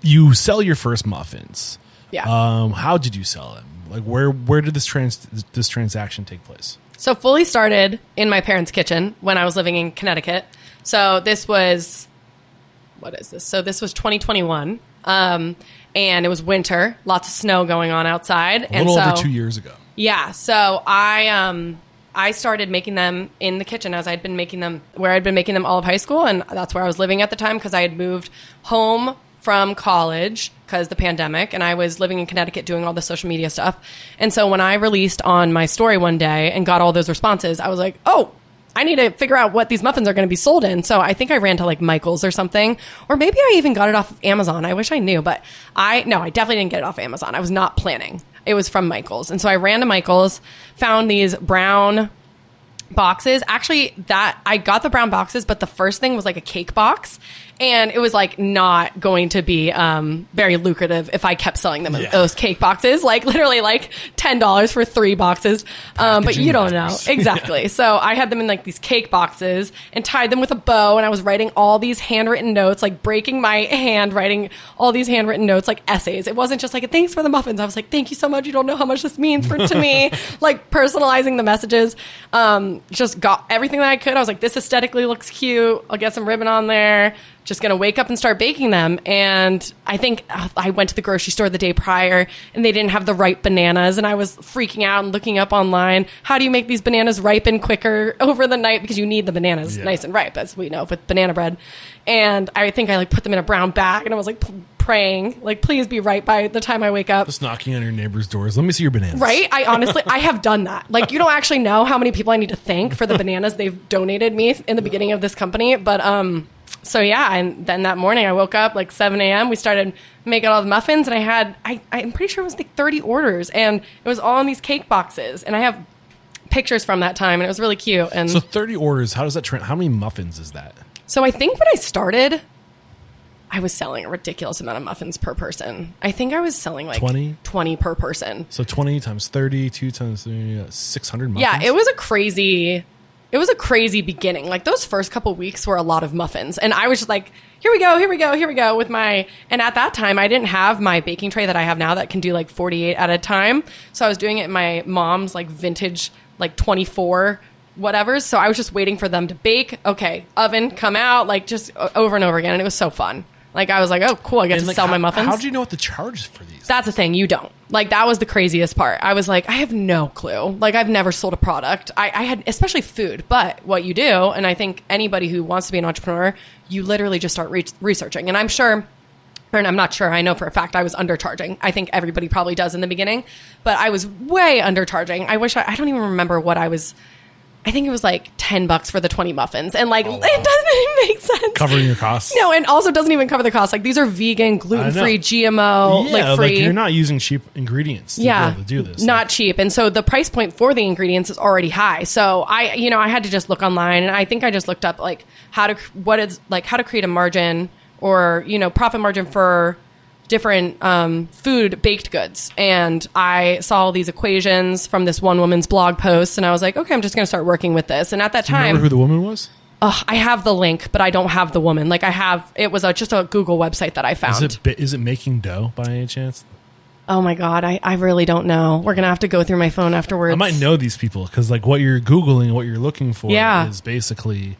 you sell your first muffins. Yeah. Um, how did you sell them? Like, where where did this trans this transaction take place? So fully started in my parents' kitchen when I was living in Connecticut. So this was, what is this? So this was twenty twenty-one, um, and it was winter, lots of snow going on outside. A little and so, over two years ago. Yeah. So I um I started making them in the kitchen as I'd been making them where I'd been making them all of high school, and that's where I was living at the time because I had moved home from college because the pandemic, and I was living in Connecticut doing all the social media stuff. And so when I released on my story one day and got all those responses, I was like, oh, I need to figure out what these muffins are going to be sold in. So I think I ran to like Michael's or something, or maybe I even got it off of Amazon. I wish I knew, but I, no, I definitely didn't get it off of Amazon. I was not planning. It was from Michael's. And so I ran to Michael's, found these brown boxes. Actually, that I got the brown boxes, but the first thing was like a cake box, and it was like not going to be um very lucrative if I kept selling them yeah. those cake boxes, like literally like ten dollars for three boxes. Um, but you don't know exactly. yeah. So I had them in like these cake boxes and tied them with a bow, and I was writing all these handwritten notes, like breaking my hand, writing all these handwritten notes, like essays. It wasn't just like a thanks for the muffins. I was like, thank you so much. You don't know how much this means for to me. Like personalizing the messages. Um, just got everything that I could. I was like, this aesthetically looks cute. I'll get some ribbon on there. Just going to wake up and start baking them. And I think uh, I went to the grocery store the day prior and they didn't have the ripe bananas. And I was freaking out and looking up online. How do you make these bananas ripen quicker over the night? Because you need the bananas yeah. nice and ripe, as we know with banana bread. And I think I like put them in a brown bag, and I was like p- praying, like, please be ripe by the time I wake up. Just knocking on your neighbor's doors. Let me see your bananas. Right? I honestly, I have done that. Like, you don't actually know how many people I need to thank for the bananas they've donated me in the beginning of this company. But, um, so yeah, and then that morning I woke up like seven a.m. We started making all the muffins, and I had, I, I'm pretty sure it was like thirty orders, and it was all in these cake boxes, and I have pictures from that time, and it was really cute. And so thirty orders, how does that, tra- how many muffins is that? So I think when I started, I was selling a ridiculous amount of muffins per person. I think I was selling like twenty, twenty per person. So twenty times thirty, two times thirty, six hundred muffins. Yeah, it was a crazy... It was a crazy beginning. Like those first couple weeks were a lot of muffins. And I was just like, here we go, here we go, here we go with my, and at that time I didn't have my baking tray that I have now that can do like forty-eight at a time. So I was doing it in my mom's like vintage, like twenty-four whatever. So I was just waiting for them to bake. Okay. Oven, come out, like just over and over again. And it was so fun. Like I was like, oh, cool. I get and to like, sell how, my muffins. How do you know what to charge for these? That's the thing. You don't. Like that was the craziest part. I was like, I have no clue. Like I've never sold a product. I, I had, especially food. But what you do, and I think anybody who wants to be an entrepreneur, you literally just start re- researching. And I'm sure, and I'm not sure. I know for a fact I was undercharging. I think everybody probably does in the beginning, but I was way undercharging. I wish I, I don't even remember what I was. I think it was like ten bucks for the twenty muffins, and like oh, wow. it doesn't. It makes sense. Covering your costs. No, and also doesn't even cover the cost. Like, these are vegan, gluten-free, G M O, yeah, like free. Like, you're not using cheap ingredients to yeah, be able to do this. Not like. cheap. And so the price point for the ingredients is already high. So I, you know, I had to just look online, and I think I just looked up like how to what is like how to create a margin or, you know, profit margin for different um, food baked goods. And I saw all these equations from this one woman's blog post, and I was like, okay, I'm just going to start working with this. And at that time, do you remember who the woman was? Uh, I have the link, but I don't have the woman. Like I have, it was a, just a Google website that I found. Is it, is it making dough by any chance? Oh my God, I, I really don't know. We're going to have to go through my phone afterwards. I might know these people because like what you're Googling, what you're looking for yeah. is basically,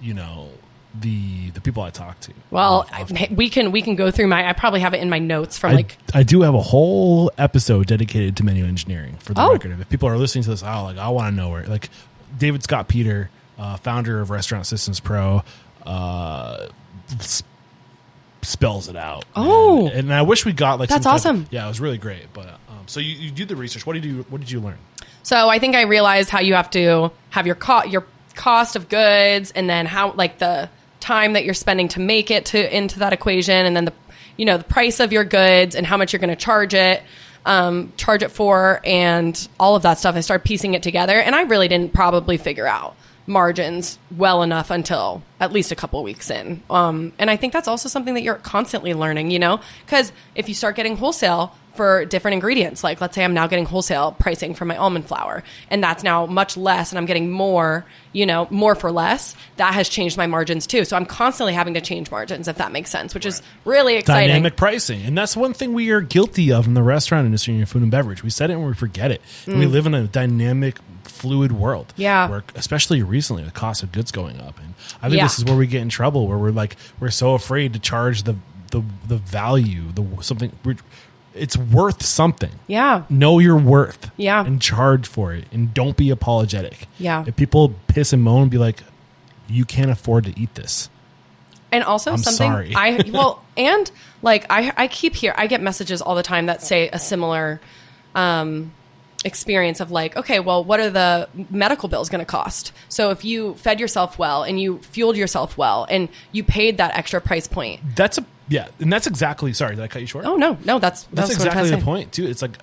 you know, the the people I talk to. Well, I, we can we can go through my, I probably have it in my notes from I, like. I do have a whole episode dedicated to menu engineering for the oh. record. If people are listening to this, oh, like I want to know where, like David Scott Peter, Uh, founder of Restaurant Systems Pro, uh, sp- spells it out. Oh, and, and I wish we got like that's some awesome. Of, yeah, it was really great. But um, so you, you do the research. What did you What did you learn? So I think I realized how you have to have your co- your cost of goods, and then how like the time that you're spending to make it to into that equation, and then the you know the price of your goods and how much you're going to charge it. Um, charge it for, and all of that stuff. I started piecing it together, and I really didn't probably figure out margins well enough until at least a couple weeks in. Um, and I think that's also something that you're constantly learning, you know, because if you start getting wholesale for different ingredients, like let's say I'm now getting wholesale pricing for my almond flour, and that's now much less, and I'm getting more, you know, more for less, that has changed my margins too. So I'm constantly having to change margins, if that makes sense, which right. is really exciting. Dynamic pricing. And that's one thing we are guilty of in the restaurant industry and in food and beverage. We said it and we forget it. Mm. And we live in a dynamic, fluid world. Yeah. Where, especially recently, the cost of goods going up. And I think yeah. this is where we get in trouble, where we're like, we're so afraid to charge the, the, the value, the something we're, it's worth something. Yeah. Know your worth. Yeah. And charge for it. And don't be apologetic. Yeah. If people piss and moan, be like, you can't afford to eat this. And also I'm something sorry. I, well, and like I, I keep here, I get messages all the time that say a similar, um, experience of like, okay, well, what are the medical bills going to cost? So if you fed yourself well and you fueled yourself well and you paid that extra price point, that's a, yeah. And that's exactly, sorry, did I cut you short? Oh, no, no, that's, that's, that's exactly the point too. It's like,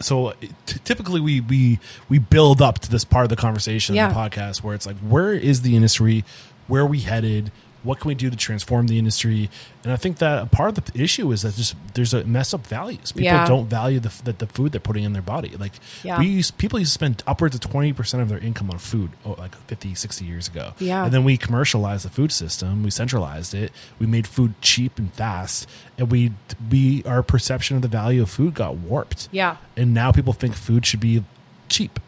so t- typically we, we, we build up to this part of the conversation yeah. in the podcast where it's like, where is the industry? Where are we headed? What can we do to transform the industry? And I think that a part of the issue is that just there's a mess up values. People yeah. don't value the, the the food they're putting in their body. Like yeah. we used, people used to spend upwards of twenty percent of their income on food oh, like fifty, sixty years ago. Yeah. And then we commercialized the food system. We centralized it. We made food cheap and fast. And we, we our perception of the value of food got warped. Yeah. And now people think food should be cheap.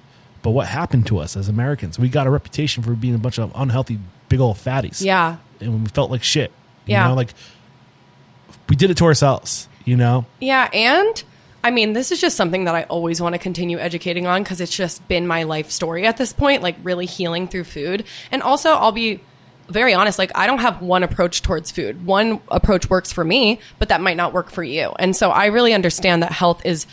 But what happened to us as Americans? We got a reputation for being a bunch of unhealthy, big old fatties. Yeah. And we felt like shit. You yeah. know, like we did it to ourselves, you know? Yeah. And I mean, this is just something that I always want to continue educating on because it's just been my life story at this point, like really healing through food. And also, I'll be very honest, like I don't have one approach towards food. One approach works for me, but that might not work for you. And so I really understand that health is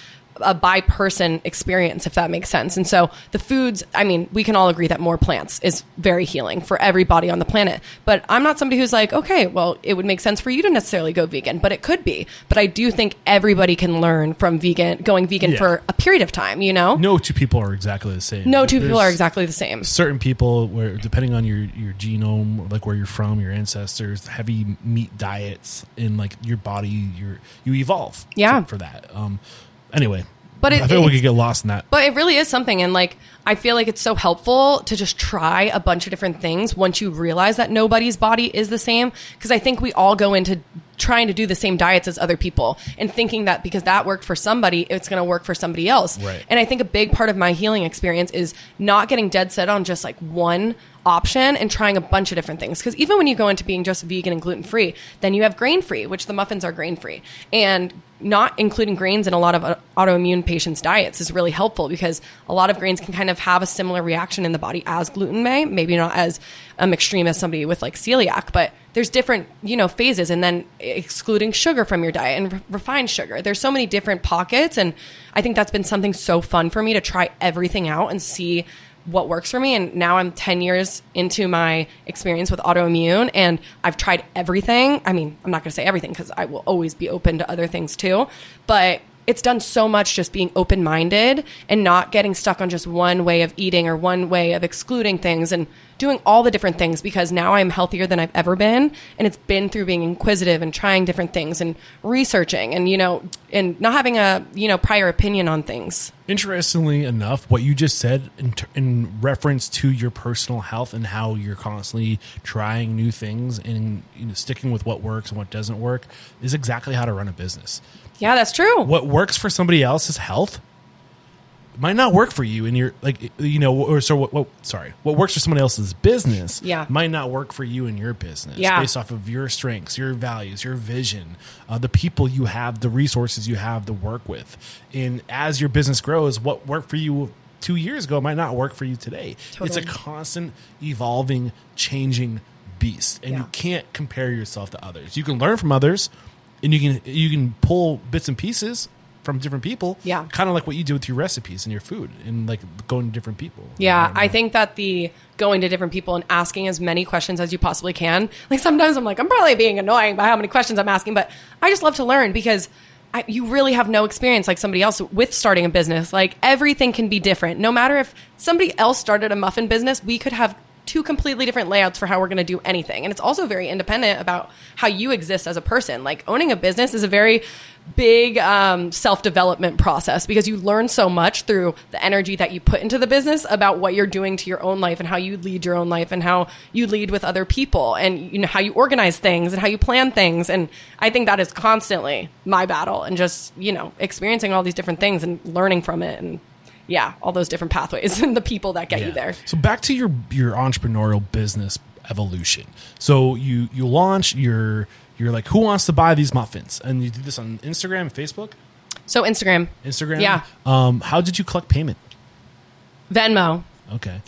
a by person experience, if that makes sense. And so the foods, I mean, we can all agree that more plants is very healing for everybody on the planet, but I'm not somebody who's like, okay, well, it would make sense for you to necessarily go vegan, but it could be. But I do think everybody can learn from vegan, going vegan yeah. for a period of time, you know? No two people are exactly the same. No two There's people are exactly the same. Certain people where, depending on your, your genome, like where you're from, your ancestors, heavy meat diets and like your body, your, you evolve yeah. for that. Um, Anyway, but it, I think we could get lost in that. But it really is something. And like, I feel like it's so helpful to just try a bunch of different things once you realize that nobody's body is the same. Because I think we all go into trying to do the same diets as other people and thinking that because that worked for somebody, it's going to work for somebody else. Right. And I think a big part of my healing experience is not getting dead set on just like one option and trying a bunch of different things. Because even when you go into being just vegan and gluten-free, then you have grain-free, which the muffins are grain-free. And not including grains in a lot of autoimmune patients' diets is really helpful because a lot of grains can kind of have a similar reaction in the body as gluten may, maybe not as um, extreme as somebody with like celiac, but there's different, you know, phases. And then excluding sugar from your diet and re- refined sugar. There's so many different pockets. And I think that's been something so fun for me to try everything out and see what works for me. And now I'm ten years into my experience with autoimmune, and I've tried everything. I mean, I'm not going to say everything because I will always be open to other things too, but it's done so much just being open-minded and not getting stuck on just one way of eating or one way of excluding things and doing all the different things, because now I'm healthier than I've ever been. And it's been through being inquisitive and trying different things and researching and, you know, and not having a, you know, prior opinion on things. Interestingly enough, what you just said in, t- in reference to your personal health and how you're constantly trying new things and, you know, sticking with what works and what doesn't work is exactly how to run a business. Yeah, that's true. What works for somebody else's health might not work for you, and you're like, you know, or so. What, what? Sorry, what works for someone else's business, yeah. might not work for you in your business, yeah. based off of your strengths, your values, your vision, uh, the people you have, the resources you have to work with. And as your business grows, what worked for you two years ago might not work for you today. Totally. It's a constant evolving, changing beast, and yeah. you can't compare yourself to others. You can learn from others. And you can you can pull bits and pieces from different people, yeah. kind of like what you do with your recipes and your food and like going to different people. Yeah, you know I, mean? I think that the going to different people and asking as many questions as you possibly can. Like sometimes I'm like, I'm probably being annoying by how many questions I'm asking, but I just love to learn because I, you really have no experience like somebody else with starting a business. Like everything can be different. No matter if somebody else started a muffin business, we could have two completely different layouts for how we're going to do anything. And it's also very independent about how you exist as a person. Like owning a business is a very big um, self-development process because you learn so much through the energy that you put into the business about what you're doing to your own life and how you lead your own life and how you lead with other people and you know how you organize things and how you plan things. And I think that is constantly my battle and just, you know, experiencing all these different things and learning from it and yeah, all those different pathways and the people that get yeah. you there. So back to your your entrepreneurial business evolution. So you you launch your you're like, who wants to buy these muffins? And you did this on Instagram and Facebook? So Instagram. Instagram? Yeah. Um, how did you collect payment? Venmo. Okay.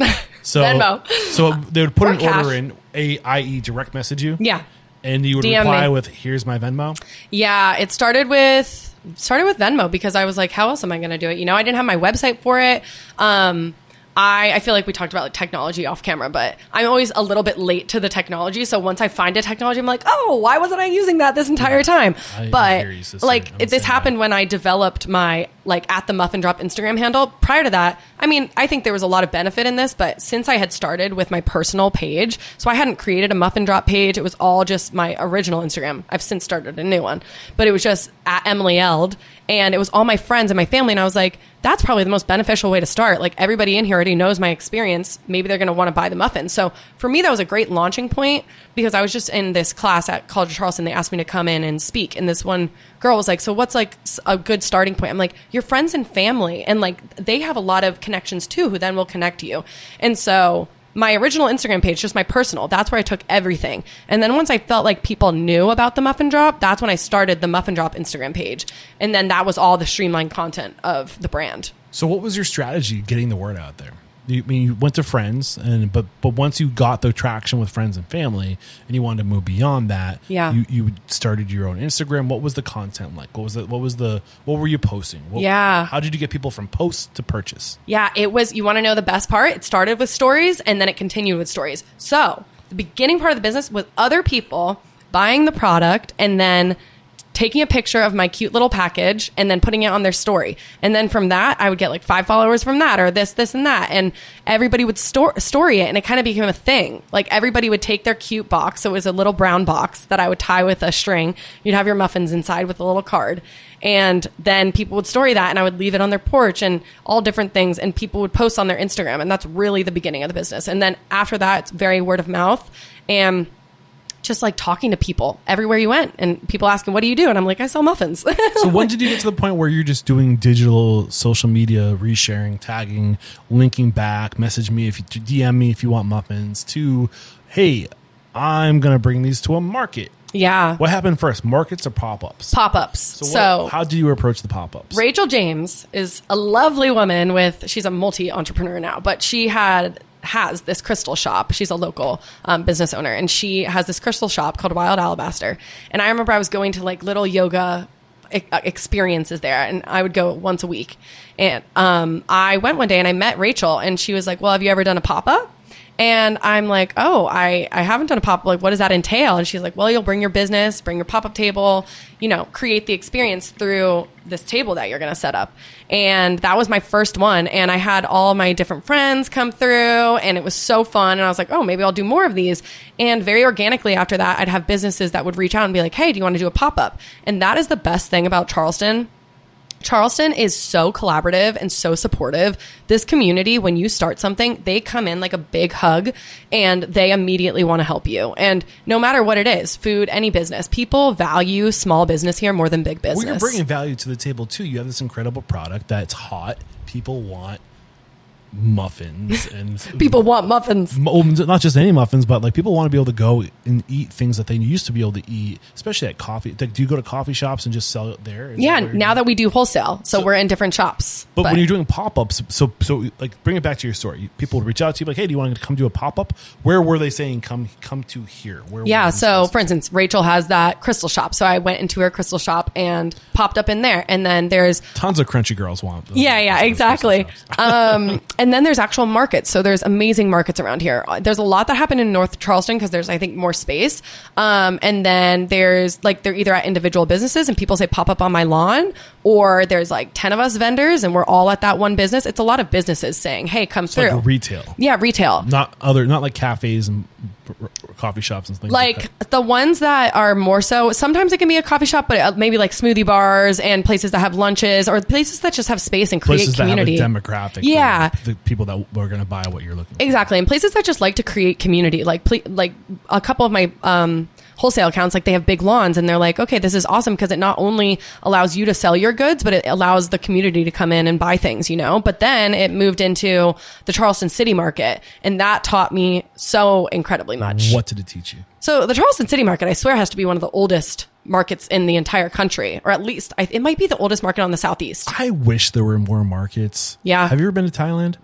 So Venmo. So they would put or an cash. Order in, a, i e direct message you? Yeah. And you would D M reply me. With, here's my Venmo? Yeah, it started with... Started with Venmo because I was like, how else am I going to do it? You know, I didn't have my website for it. Um, I, I feel like we talked about like technology off camera, but I'm always a little bit late to the technology. So once I find a technology, I'm like, oh, why wasn't I using that this entire yeah, time? I, but I like if this happened that. When I developed my like at the Muffin Drop Instagram handle. Prior to that, I mean, I think there was a lot of benefit in this, but since I had started with my personal page, so I hadn't created a Muffin Drop page. It was all just my original Instagram. I've since started a new one, but it was just at Emily Eldh. And it was all my friends and my family. And I was like, that's probably the most beneficial way to start. Like everybody in here already knows my experience. Maybe they're going to want to buy the muffins. So for me, that was a great launching point because I was just in this class at College of Charleston. They asked me to come in and speak. And this one girl was like, so what's like a good starting point? I'm like, your friends and family. And like, they have a lot of connections too, who then will connect you. And so my original Instagram page, just my personal, that's where I took everything. And then once I felt like people knew about the Muffin Drop, that's when I started the Muffin Drop Instagram page. And then that was all the streamlined content of the brand. So what was your strategy getting the word out there? You, I mean, you went to friends, and but but once you got the traction with friends and family and you wanted to move beyond that, yeah. you, you started your own Instagram. What was the content like? What was the, what was the, what were you posting? What, yeah. How did you get people from post to purchase? Yeah, it was, you want to know the best part? It started with stories and then it continued with stories. So the beginning part of the business was other people buying the product and then taking a picture of my cute little package and then putting it on their story. And then from that, I would get like five followers from that or this, this, and that. And everybody would sto- story it. And it kind of became a thing. Like everybody would take their cute box. So it was a little brown box that I would tie with a string. You'd have your muffins inside with a little card. And then people would story that and I would leave it on their porch and all different things. And people would post on their Instagram. And that's really the beginning of the business. And then after that, it's very word of mouth. And just like talking to people everywhere you went and people asking, what do you do? And I'm like, I sell muffins. So when did you get to the point where you're just doing digital social media, resharing, tagging, linking back, message me if you D M me if you want muffins to, hey, I'm going to bring these to a market. Yeah. What happened first? Markets or pop-ups? Pop-ups. So, what, so how do you approach the pop-ups? Rachel James is a lovely woman with, she's a multi-entrepreneur now, but she had... has this crystal shop. She's a local um, business owner and she has this crystal shop called Wild Alabaster. And I remember I was going to like little yoga experiences there, and I would go once a week. And um, I went one day and I met Rachel, and she was like, well, have you ever done a pop-up? And I'm like, oh, I, I haven't done a pop-up. Like, what does that entail? And she's like, well, you'll bring your business, bring your pop-up table, you know, create the experience through this table that you're going to set up. And that was my first one. And I had all my different friends come through, and it was so fun. And I was like, oh, maybe I'll do more of these. And very organically after that, I'd have businesses that would reach out and be like, hey, do you want to do a pop-up? And that is the best thing about Charleston. Charleston is so collaborative and so supportive. This community, when you start something, they come in like a big hug and they immediately want to help you. And no matter what it is, food, any business, people value small business here more than big business. Well, you're bringing value to the table too. You have this incredible product that's hot. People want muffins and people want muffins, not just any muffins, but like people want to be able to go and eat things that they used to be able to eat, especially at coffee. Like, do you go to coffee shops and just sell it there? Is yeah. That now doing? That we do wholesale. So, so we're in different shops, but, but when you're doing pop-ups, so, so like bring it back to your story. People would reach out to you like, hey, do you want to come do a pop-up? Where were they saying, come, come to here? Where yeah. So for instance, Rachel has that crystal shop. So I went into her crystal shop and popped up in there. And then there's tons of crunchy girls want. Those, yeah. Yeah, exactly. Um, And then there's actual markets. So there's amazing markets around here. There's a lot that happen in North Charleston because there's, I think, more space. Um, and then there's like, they're either at individual businesses and people say pop up on my lawn, or there's like ten of us vendors and we're all at that one business. It's a lot of businesses saying, hey, come it's through. Like retail. Yeah, retail. Not other, not like cafes and coffee shops and things like, like that. The ones that are more so, sometimes it can be a coffee shop, but maybe like smoothie bars and places that have lunches or places that just have space and create places community. Places that have a demographic. Yeah. The people that are going to buy what you're looking for. Exactly. And places that just like to create community. Like, ple- like a couple of my um, wholesale accounts, like they have big lawns and they're like, okay, this is awesome because it not only allows you to sell your goods, but it allows the community to come in and buy things, you know? But then it moved into the Charleston City Market, and that taught me so incredibly much. What did it teach you? So the Charleston City Market, I swear, has to be one of the oldest markets in the entire country, or at least I, it might be the oldest market on the Southeast. I wish there were more markets. Yeah. Have you ever been to Thailand?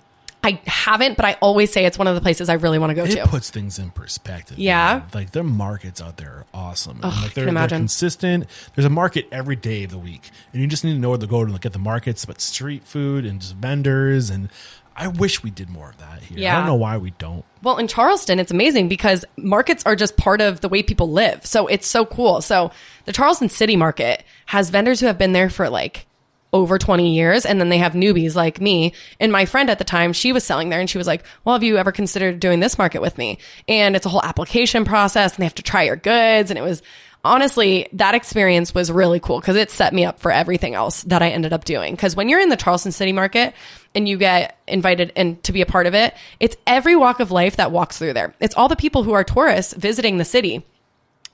I haven't, but I always say it's one of the places I really want to go it to. It puts things in perspective. Yeah. Man. Like, their markets out there are awesome. Oh, like, they're, I can imagine. They're consistent. There's a market every day of the week, and you just need to know where to go to look at the markets, but street food and just vendors. And I wish we did more of that here. Yeah. I don't know why we don't. Well, in Charleston, it's amazing because markets are just part of the way people live. So it's so cool. So the Charleston City Market has vendors who have been there for like over twenty years. And then they have newbies like me. And my friend at the time, she was selling there and she was like, well, have you ever considered doing this market with me? And it's a whole application process and they have to try your goods. And it was... honestly, that experience was really cool because it set me up for everything else that I ended up doing. Because when you're in the Charleston City Market and you get invited in to be a part of it, it's every walk of life that walks through there. It's all the people who are tourists visiting the city.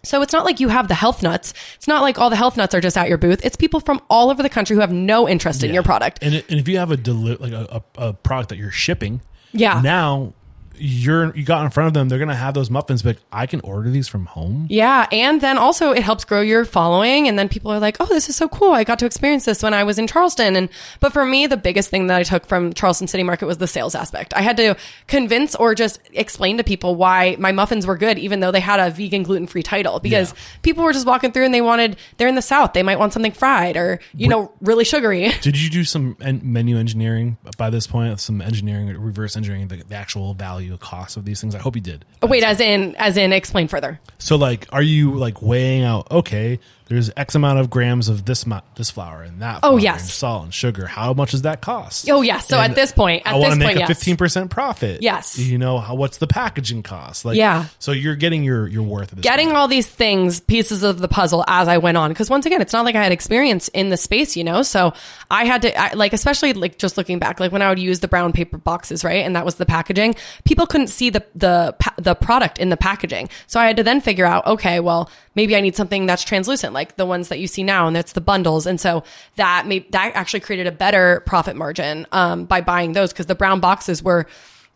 So it's not like you have the health nuts. It's not like all the health nuts are just at your booth. It's people from all over the country who have no interest yeah. in your product. And, it, and if you have a deli- like a, a, a product that you're shipping, yeah, now... You're you got in front of them. They're gonna have those muffins, but I can order these from home. Yeah, and then also it helps grow your following, and then people are like, "Oh, this is so cool! I got to experience this when I was in Charleston." And but for me, the biggest thing that I took from Charleston City Market was the sales aspect. I had to convince or just explain to people why my muffins were good, even though they had a vegan, gluten free title, because yeah. people were just walking through and they wanted. They're in the South; they might want something fried or you Wait, know really sugary. Did you do some menu engineering by this point? Some engineering, reverse engineering the, the actual value. The cost of these things. I hope you did. That's Wait, as in, as in, explain further. So, like, are you like weighing out? Okay, there's X amount of grams of this mo- this flour and that. Oh flour yes, and salt and sugar. How much does that cost? Oh yes. So and at this point, at I want to make a fifteen yes. percent profit. Yes. You know how? What's the packaging cost? Like, yeah. So you're getting your your worth of this getting product. All these things, pieces of the puzzle as I went on. Because once again, it's not like I had experience in the space, you know. So I had to I, like, especially like just looking back, like when I would use the brown paper boxes, right, and that was the packaging. People couldn't see the the the product in the packaging. So I had to then figure out, okay, well, maybe I need something that's translucent, like the ones that you see now, and that's the bundles. And so that may, that actually created a better profit margin um, by buying those, because the brown boxes were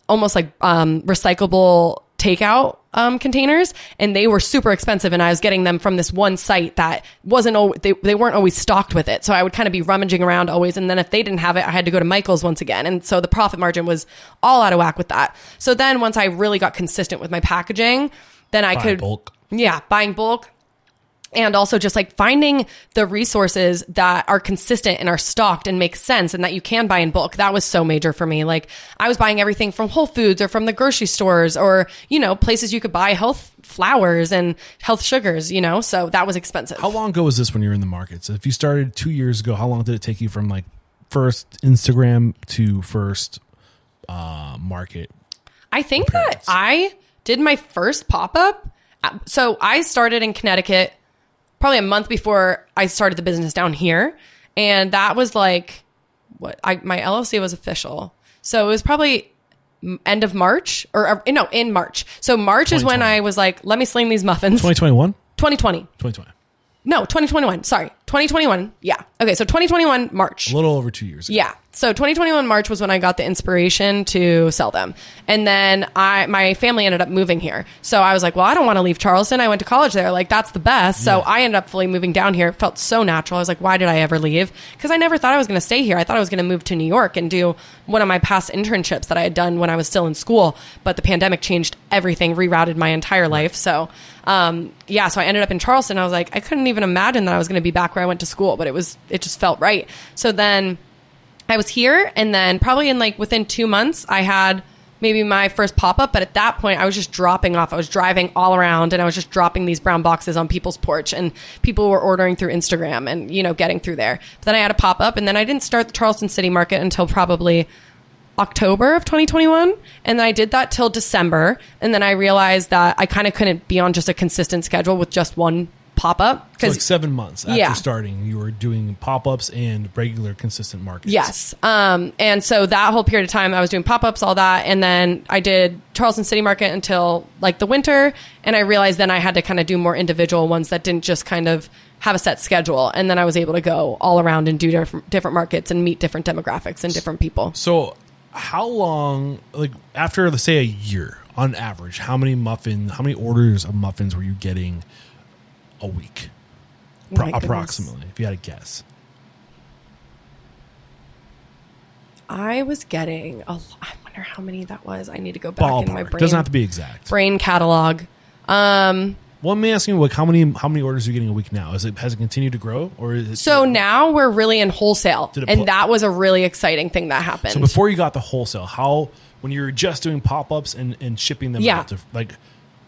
almost like um, recyclable takeout um, containers, and they were super expensive. And I was getting them from this one site that wasn't al- they they weren't always stocked with it. So I would kind of be rummaging around always. And then if they didn't have it, I had to go to Michael's once again. And so the profit margin was all out of whack with that. So then once I really got consistent with my packaging, then I Buy could bulk. yeah buying bulk. And also just like finding the resources that are consistent and are stocked and make sense and that you can buy in bulk. That was so major for me. Like I was buying everything from Whole Foods or from the grocery stores or, you know, places you could buy health flours and health sugars, you know, so that was expensive. How long ago was this when you were in the market? So if you started two years ago, how long did it take you from like first Instagram to first uh, market? I think appearance? that I did my first pop-up. So I started in Connecticut probably a month before I started the business down here. And that was like what I, my L L C was official. So it was probably end of March or no, in March. So March is when I was like, let me sling these muffins. twenty twenty-one twenty twenty twenty twenty No, twenty twenty-one Sorry. twenty twenty-one Yeah. Okay. So twenty twenty-one March. A little over two years ago. Yeah. So twenty twenty-one March was when I got the inspiration to sell them. And then I, my family ended up moving here. So I was like, well, I don't want to leave Charleston. I went to college there. Like that's the best. Yeah. So I ended up fully moving down here. It felt so natural. I was like, why did I ever leave? Because I never thought I was going to stay here. I thought I was going to move to New York and do one of my past internships that I had done when I was still in school. But the pandemic changed everything, rerouted my entire life. So um, yeah, so I ended up in Charleston. I was like, I couldn't even imagine that I was going to be back where I went to school, but it was, it just felt right. So then I was here and then probably in like within two months, I had maybe my first pop-up, but at that point I was just dropping off. I was driving all around and I was just dropping these brown boxes on people's porch and people were ordering through Instagram and, you know, getting through there. But then I had a pop-up and then I didn't start the Charleston City Market until probably October of twenty twenty-one. And then I did that till December. And then I realized that I kind of couldn't be on just a consistent schedule with just one pop-up. So like seven months after yeah. starting, you were doing pop-ups and regular consistent markets. Yes. Um, and so that whole period of time, I was doing pop-ups, all that. And then I did Charleston City Market until like the winter. And I realized then I had to kind of do more individual ones that didn't just kind of have a set schedule. And then I was able to go all around and do different, different markets and meet different demographics and different people. So how long, like after, let's say a year on average, how many muffins, how many orders of muffins were you getting a week, Pro- oh approximately, if you had a guess? I was getting a lot. I wonder how many that was. I need to go back Ballpark. in my brain. Doesn't have to be exact. Brain catalog. Um, well, let me ask you, like, how many how many orders are you getting a week now? Is it has it continued to grow, or is it so still- now we're really in wholesale, and pl- that was a really exciting thing that happened. So before you got the wholesale, how when you were just doing pop ups and, and shipping them yeah. out to, like,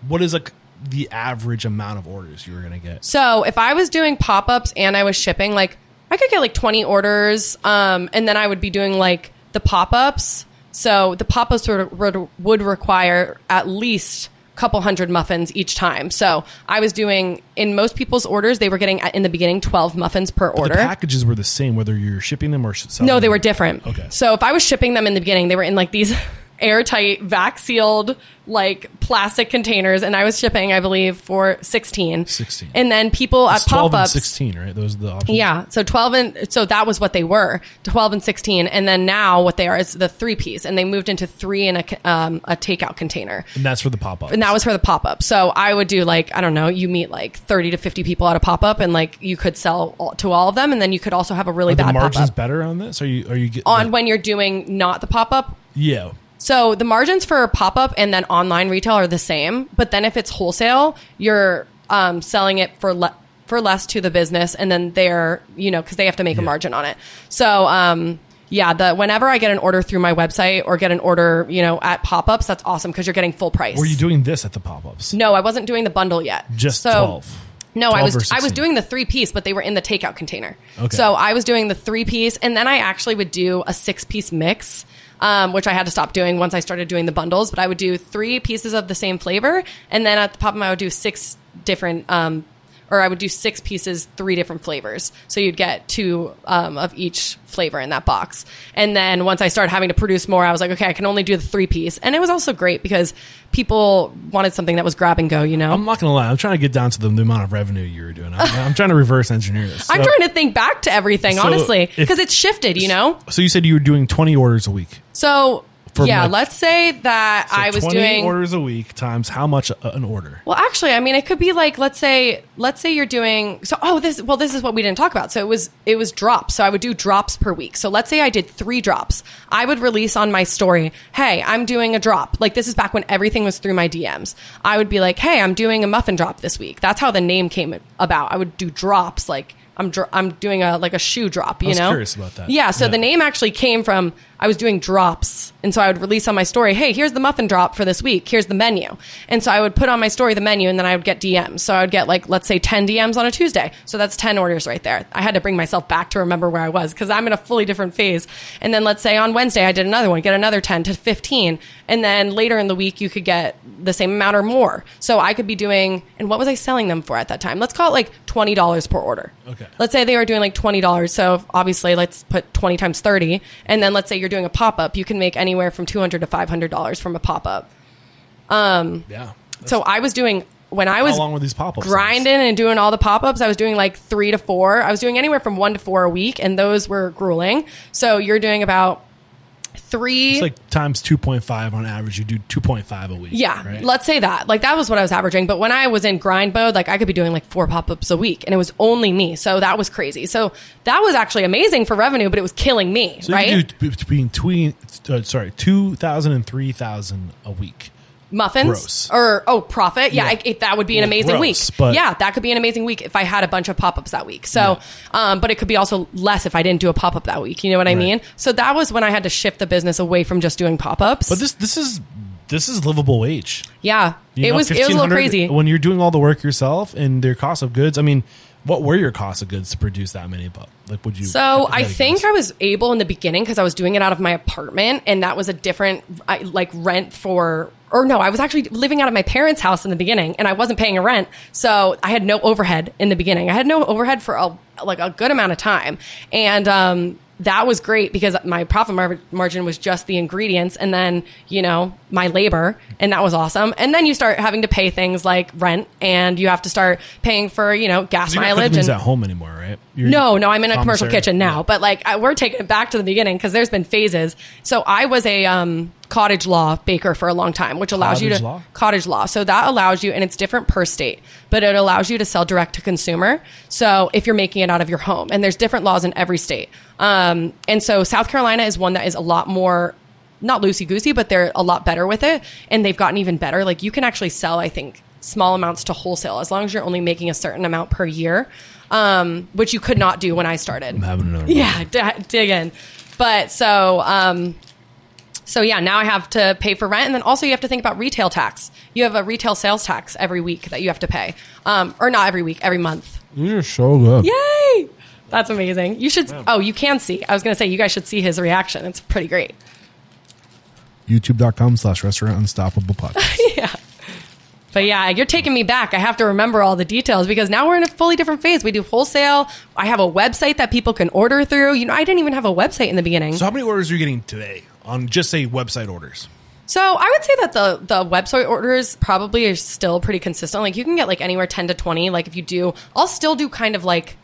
what is like the average amount of orders you were going to get? So if I was doing pop-ups and I was shipping, like I could get like twenty orders. Um, and then I would be doing like the pop-ups. So the pop-ups would, would require at least a couple hundred muffins each time. So I was doing, in most people's orders, they were getting in the beginning twelve muffins per but order. The packages were the same, whether you're shipping them or selling No, they them. were different. Okay. So if I was shipping them in the beginning, they were in like these airtight, vac-sealed, like plastic containers, and I was shipping, I believe, for sixteen. Sixteen. And then people it's at pop ups, sixteen, right? Those are the options. Yeah. So twelve and so that was what they were, twelve and sixteen, and then now what they are is the three piece, and they moved into three in a um, a takeout container. And that's for the pop up. And that was for the pop up. So I would do like I don't know, you meet like thirty to fifty people at a pop up, and like you could sell all, to all of them, and then you could also have a really are bad. The margins pop-up. Better on this? Are you are you get, on like, when you're doing not the pop up? Yeah. So the margins for pop-up and then online retail are the same. But then if it's wholesale, you're um, selling it for le- for less to the business. And then they're, you know, because they have to make yeah. a margin on it. So, um, yeah, the whenever I get an order through my website or get an order, you know, at pop-ups, that's awesome because you're getting full price. Were you doing this at the pop-ups? No, I wasn't doing the bundle yet. Just so, twelve. No, I was I was doing the three piece, but they were in the takeout container. Okay. So I was doing the three piece, and then I actually would do a six piece mix, um, which I had to stop doing once I started doing the bundles. But I would do three pieces of the same flavor, and then at the pop-up I would do six different, um, or I would do six pieces, three different flavors. So you'd get two um, of each flavor in that box. And then once I started having to produce more, I was like, okay, I can only do the three piece. And it was also great because people wanted something that was grab and go, you know? I'm not going to lie. I'm trying to get down to the, the amount of revenue you were doing. I'm, I'm trying to reverse engineer this. So, I'm trying to think back to everything, so honestly, because it's shifted, you know? So you said you were doing twenty orders a week. So For yeah, my, let's say that so I was twenty doing orders a week times how much an order. Well, actually, I mean, it could be like let's say let's say you're doing so. Oh, this well, this is what we didn't talk about. So it was it was drops. So I would do drops per week. So let's say I did three drops. I would release on my story, "Hey, I'm doing a drop." Like this is back when everything was through my D Ms. I would be like, "Hey, I'm doing a muffin drop this week." That's how the name came about. I would do drops like. I'm dro- I'm doing a like a shoe drop, you know? I was know? curious about that. Yeah, so yeah. the name actually came from, I was doing drops. And so I would release on my story, hey, here's the muffin drop for this week. Here's the menu. And so I would put on my story the menu, and then I would get D Ms. So I would get, like, let's say ten D Ms on a Tuesday. So that's ten orders right there. I had to bring myself back to remember where I was because I'm in a fully different phase. And then let's say on Wednesday I did another one, get another ten to fifteen. And then later in the week you could get the same amount or more. So I could be doing, and what was I selling them for at that time? Let's call it like twenty dollars per order. Okay. Let's say they were doing like twenty dollars. So obviously let's put twenty times thirty. And then let's say you're doing a pop-up. You can make anywhere from two hundred to five hundred dollars from a pop-up. Um, yeah. So I was doing, when I was how long were these pop-ups grinding and doing all the pop-ups, I was doing like three to four. I was doing anywhere from one to four a week. And those were grueling. So you're doing about three. It's like times two point five on average. You do two point five a week. Yeah. Right? Let's say that. Like that was what I was averaging. But when I was in grind mode, like I could be doing like four pop-ups a week and it was only me. So that was crazy. So that was actually amazing for revenue, but it was killing me. So right? You do between tween, uh, sorry, two thousand and three thousand a week. Muffins gross. or oh profit yeah, yeah. I, it, that would be an well, amazing gross, week but yeah that could be an amazing week if I had a bunch of pop-ups that week so yeah. um but it could be also less if I didn't do a pop-up that week, you know what right. I mean, so that was when I had to shift the business away from just doing pop-ups, but this this is this is livable wage. Yeah, you it know, was it was a little crazy when you're doing all the work yourself and their cost of goods. I mean, what were your costs of goods to produce that many? Like, would you? So I think against? I was able in the beginning because I was doing it out of my apartment, and that was a different I, like rent for. Or no, I was actually living out of my parents' house in the beginning, and I wasn't paying a rent, so I had no overhead in the beginning. I had no overhead for a, like a good amount of time, and um, that was great because my profit mar- margin was just the ingredients, and then you know my labor, and that was awesome. And then you start having to pay things like rent, and you have to start paying for you know gas you're mileage. You're not at home anymore, right? You're no, no, I'm in a commercial kitchen now, yeah. But like I, we're taking it back to the beginning because there's been phases. So I was a. Um, cottage law baker for a long time, which allows cottage you to law? cottage law. So that allows you, and it's different per state, but it allows you to sell direct to consumer. So if you're making it out of your home, and there's different laws in every state. Um, and so South Carolina is one that is a lot more, not loosey goosey, but they're a lot better with it. And they've gotten even better. Like you can actually sell, I think, small amounts to wholesale, as long as you're only making a certain amount per year, um, which you could not do when I started. I'm having another yeah, d- dig in. But so, um, So yeah, now I have to pay for rent. And then also you have to think about retail tax. You have a retail sales tax every week that you have to pay. Um, or not every week, every month. You're so good. Yay! That's amazing. You should... Yeah. Oh, you can see. I was going to say, you guys should see his reaction. It's pretty great. YouTube.com slash Restaurant Unstoppable Podcast. Yeah. But yeah, you're taking me back. I have to remember all the details because now we're in a fully different phase. We do wholesale. I have a website that people can order through. You know, I didn't even have a website in the beginning. So how many orders are you getting today? On just say website orders. So I would say that the the website orders probably are still pretty consistent. Like you can get like anywhere ten to twenty. Like if you do, I'll still do kind of like,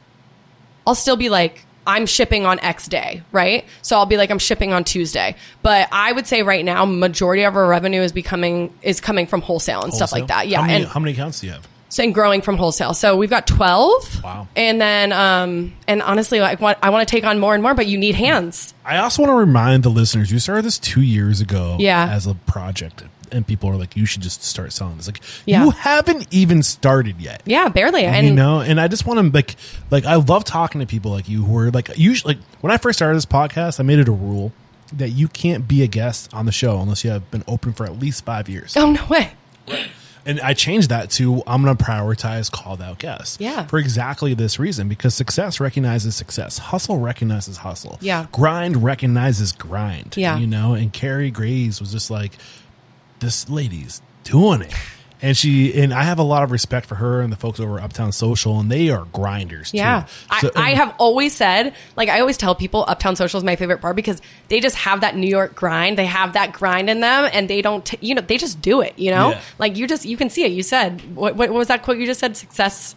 I'll still be like, I'm shipping on X day, right? So I'll be like, I'm shipping on Tuesday. But I would say right now, majority of our revenue is becoming is coming from wholesale and wholesale? stuff like that. Yeah. How many, and how many accounts do you have? So and growing from wholesale. So we've got twelve. Wow. And then, um, and honestly, like, what, I want to take on more and more, but you need hands. I also want to remind the listeners, you started this two years ago yeah. as a project, and people are like, you should just start selling this. Like, yeah. you haven't even started yet. Yeah, barely. And you know, and I just want to like, like, I love talking to people like you who are like, usually, like, when I first started this podcast, I made it a rule that you can't be a guest on the show unless you have been open for at least five years. Oh, no way. And I changed that to, I'm going to prioritize called out guests yeah. for exactly this reason, because success recognizes success. Hustle recognizes hustle. Yeah. Grind recognizes grind. Yeah. You know, and Kara Graves was just like, this lady's doing it. And she and I have a lot of respect for her and the folks over at Uptown Social, and they are grinders too. Yeah. So, I, I have always said, like I always tell people Uptown Social is my favorite bar because they just have that New York grind. They have that grind in them, and they don't, t- you know, they just do it, you know? Yeah. Like you just, you can see it. You said, what, what was that quote you just said? Success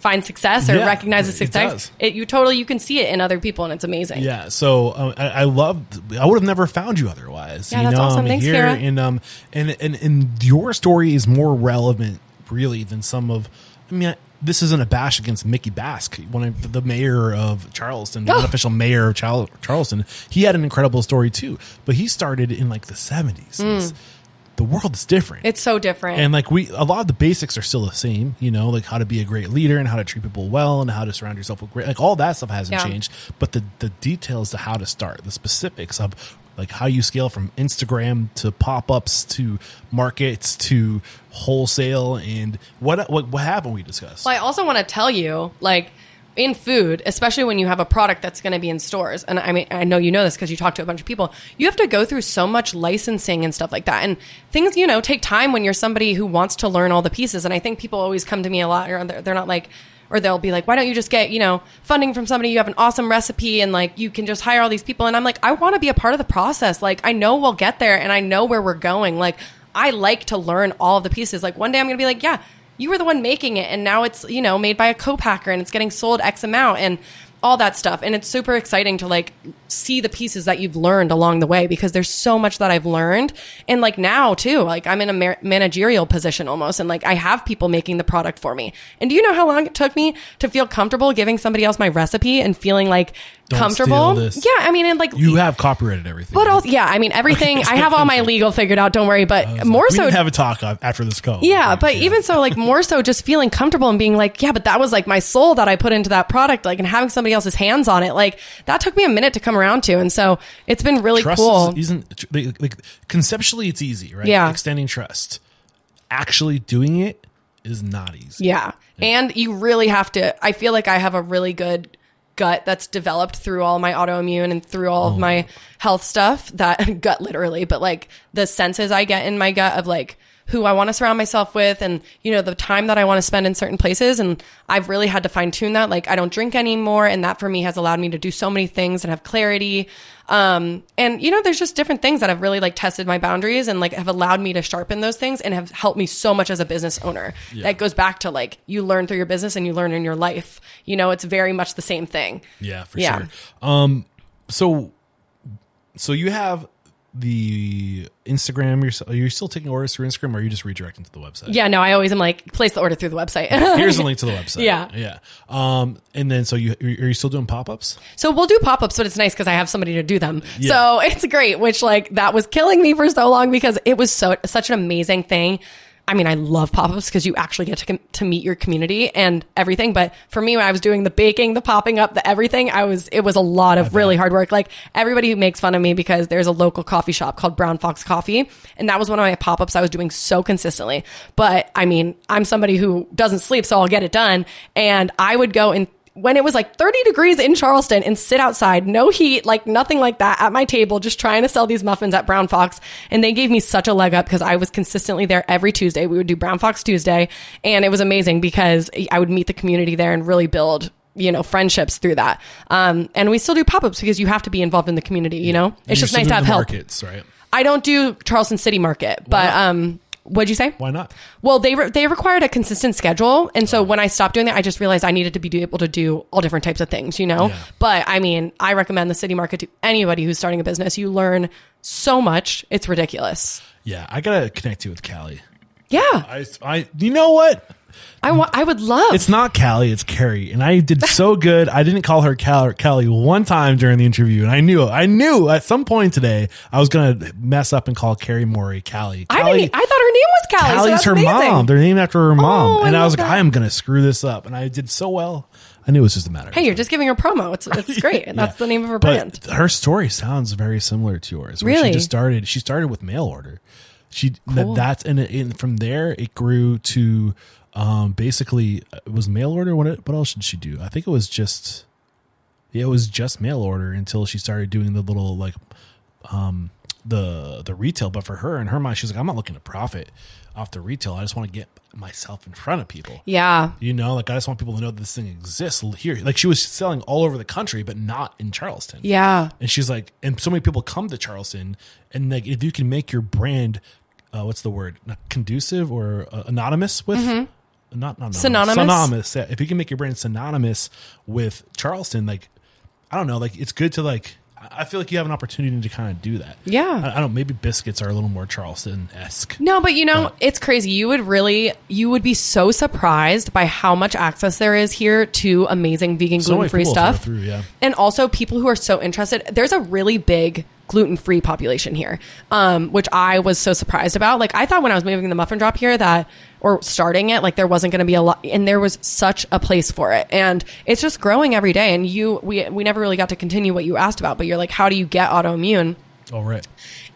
find success or yeah, recognize the success, it it, you totally, you can see it in other people, and it's amazing. Yeah. So um, I, I love, I would have never found you otherwise. Yeah, you that's know, awesome. I'm Thanks, here, Kara. And, um, and, and, and your story is more relevant really than some of, I mean, I, this isn't a bash against Mickey Bask, one of the mayor of Charleston, the oh. unofficial mayor of Char- Charleston. He had an incredible story too, but he started in like the seventies. Mm. The world is different. It's so different. And like we, a lot of the basics are still the same, you know, like how to be a great leader and how to treat people well and how to surround yourself with great, like all that stuff hasn't yeah. changed, but the, the details to how to start, the specifics of like how you scale from Instagram to pop-ups to markets to wholesale and what, what, what haven't we discussed? Well, I also want to tell you, like, in food, especially when you have a product that's going to be in stores, and I mean, I know you know this because you talk to a bunch of people, you have to go through so much licensing and stuff like that. And things, you know, take time when you're somebody who wants to learn all the pieces. And I think people always come to me a lot, or they're not like, or they'll be like, why don't you just get, you know, funding from somebody? You have an awesome recipe and like you can just hire all these people. And I'm like, I want to be a part of the process. Like, I know we'll get there and I know where we're going. Like, I like to learn all the pieces. Like, one day I'm going to be like, yeah, you were the one making it, and now it's, you know, made by a co-packer and it's getting sold X amount and all that stuff. And it's super exciting to like see the pieces that you've learned along the way, because there's so much that I've learned. And like now too, like I'm in a managerial position almost. And like I have people making the product for me. And do you know how long it took me to feel comfortable giving somebody else my recipe and feeling like Don't comfortable? Steal this. Yeah. I mean, and like you have copyrighted everything, but also, yeah, I mean, everything, I have all my legal figured out. Don't worry, but more like, so we have a talk after this call. Yeah. Like, but yeah. even so, like more so just feeling comfortable and being like, yeah, but that was like my soul that I put into that product, like, and having somebody else's hands on it. Like that took me a minute to come around to. And so it's been really trust cool. Is, isn't like, like conceptually it's easy, right? Yeah. Extending trust, actually doing it is not easy. Yeah. yeah. And you really have to, I feel like I have a really good gut that's developed through all my autoimmune and through all oh. of my health stuff, that gut literally, but like the senses I get in my gut of like who I want to surround myself with and, you know, the time that I want to spend in certain places. And I've really had to fine tune that. Like I don't drink anymore. And that for me has allowed me to do so many things and have clarity. Um, and you know, there's just different things that have really like tested my boundaries and like have allowed me to sharpen those things and have helped me so much as a business owner. Yeah. That goes back to like, you learn through your business and you learn in your life, you know, it's very much the same thing. Yeah, for yeah. sure. Um, so, so you have the Instagram, you're, are you still taking orders through Instagram, or are you just redirecting to the website? Yeah, no, I always am like, place the order through the website. Here's the link to the website. Yeah. Yeah. Um, and then, so you, are you still doing pop-ups? So we'll do pop-ups, but it's nice because I have somebody to do them. Yeah. So it's great, which like that was killing me for so long because it was so such an amazing thing. I mean, I love pop-ups because you actually get to com- to meet your community and everything. But for me, when I was doing the baking, the popping up, the everything, I was it was a lot of really hard work. Like everybody who makes fun of me because there's a local coffee shop called Brown Fox Coffee, and that was one of my pop-ups I was doing so consistently. But I mean, I'm somebody who doesn't sleep, so I'll get it done. And I would go and when it was like thirty degrees in Charleston and sit outside, no heat, like nothing like that at my table, just trying to sell these muffins at Brown Fox. And they gave me such a leg up because I was consistently there every Tuesday. We would do Brown Fox Tuesday. And it was amazing because I would meet the community there and really build, you know, friendships through that. Um, and we still do pop-ups because you have to be involved in the community, you know, and it's just nice to have help. Markets, right? I don't do Charleston City Market, but, wow. um, What'd you say? Why not? Well, they re- they required a consistent schedule. And so when I stopped doing that, I just realized I needed to be able to do all different types of things, you know? Yeah. But I mean, I recommend the city market to anybody who's starting a business. You learn so much. It's ridiculous. Yeah. I got to connect you with Callie. Yeah. I, I, you know what? I, wa- I would love. It's not Callie, it's Carrie. And I did so good. I didn't call her Cal- Callie one time during the interview. And I knew, I knew at some point today, I was going to mess up and call Carrie Morey Callie. Callie I, didn't, I thought her name was Callie. Callie's so her amazing. Mom. They're named after her mom. Oh, and I, I was like, that. I am going to screw this up. And I did so well. I knew it was just a matter. Hey, you're just giving her promo. It's it's great. And yeah. that's the name of her brand. But her story sounds very similar to yours. Really? She just started, she started with mail order. She, cool. that's, and, and from there it grew to, Um, basically it was mail order. What, what else did she do? I think it was just, yeah, it was just mail order until she started doing the little, like, um, the, the retail, but for her in her mind, she's like, I'm not looking to profit off the retail. I just want to get myself in front of people. Yeah. You know, like I just want people to know that this thing exists here. Like she was selling all over the country, but not in Charleston. Yeah. And she's like, and so many people come to Charleston, and like, if you can make your brand, uh, what's the word? Not conducive or uh, anonymous with, mm-hmm. not anonymous, synonymous. synonymous. Yeah, if you can make your brand synonymous with Charleston, like, I don't know, like it's good to like, I feel like you have an opportunity to kind of do that. Yeah. I, I don't, maybe biscuits are a little more Charleston-esque. No, but you know, but. It's crazy. You would really, you would be so surprised by how much access there is here to amazing vegan, so gluten-free stuff. Through, yeah. And also people who are so interested. There's a really big gluten-free population here, um, which I was so surprised about. Like I thought when I was moving the Muffin Drop here that, or starting it, like there wasn't going to be a lot, and there was such a place for it, and it's just growing every day. And you, we, we never really got to continue what you asked about, but you're like, how do you get autoimmune? All right.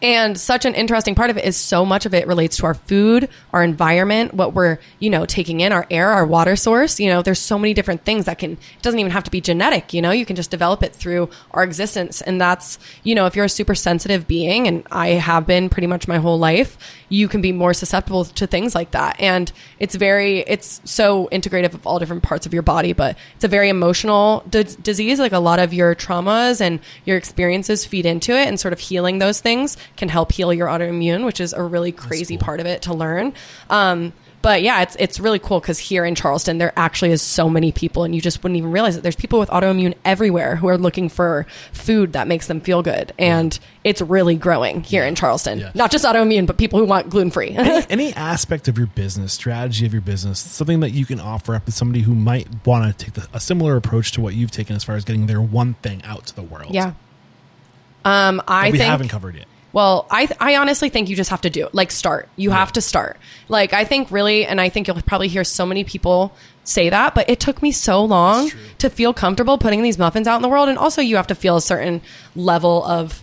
And such an interesting part of it is so much of it relates to our food, our environment, what we're, you know, taking in, our air, our water source. You know, there's so many different things that can, it doesn't even have to be genetic, you know, you can just develop it through our existence. And that's, you know, if you're a super sensitive being, and I have been pretty much my whole life, you can be more susceptible to things like that. And it's very, it's so integrative of all different parts of your body, but it's a very emotional d- disease. Like a lot of your traumas and your experiences feed into it, and sort of healing those things can help heal your autoimmune, which is a really crazy cool part of it to learn. Um, but yeah, it's it's really cool because here in Charleston, there actually is so many people, and you just wouldn't even realize it. There's people with autoimmune everywhere who are looking for food that makes them feel good. And it's really growing here in Charleston. Yeah. Not just autoimmune, but people who want gluten-free. any, any aspect of your business, strategy of your business, something that you can offer up to somebody who might want to take the, a similar approach to what you've taken as far as getting their one thing out to the world. Yeah. Um, I that we think, haven't covered yet. Well, I th- I honestly think you just have to do it. Like start. You yeah. have to start. Like I think really, and I think you'll probably hear so many people say that, but it took me so long to feel comfortable putting these muffins out in the world. And also you have to feel a certain level of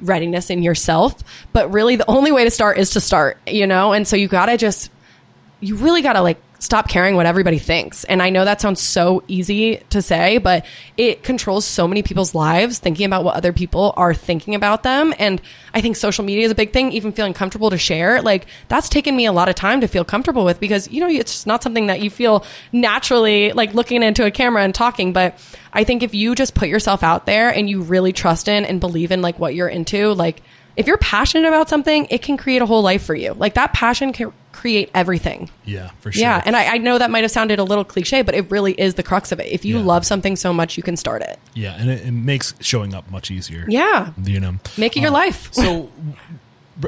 readiness in yourself. But really the only way to start is to start, you know? And so you gotta just, you really gotta like stop caring what everybody thinks. And I know that sounds so easy to say, but it controls so many people's lives, thinking about what other people are thinking about them. And I think social media is a big thing, even feeling comfortable to share. Like that's taken me a lot of time to feel comfortable with, because, you know, it's just not something that you feel naturally like looking into a camera and talking. But I think if you just put yourself out there and you really trust in and believe in like what you're into, like if you're passionate about something, it can create a whole life for you. Like that passion can create everything. Yeah, for sure. Yeah. And I, I know that might have sounded a little cliche, but it really is the crux of it. If you yeah. love something so much, you can start it. Yeah. And it, it makes showing up much easier. Yeah. You know, make it uh, your life. So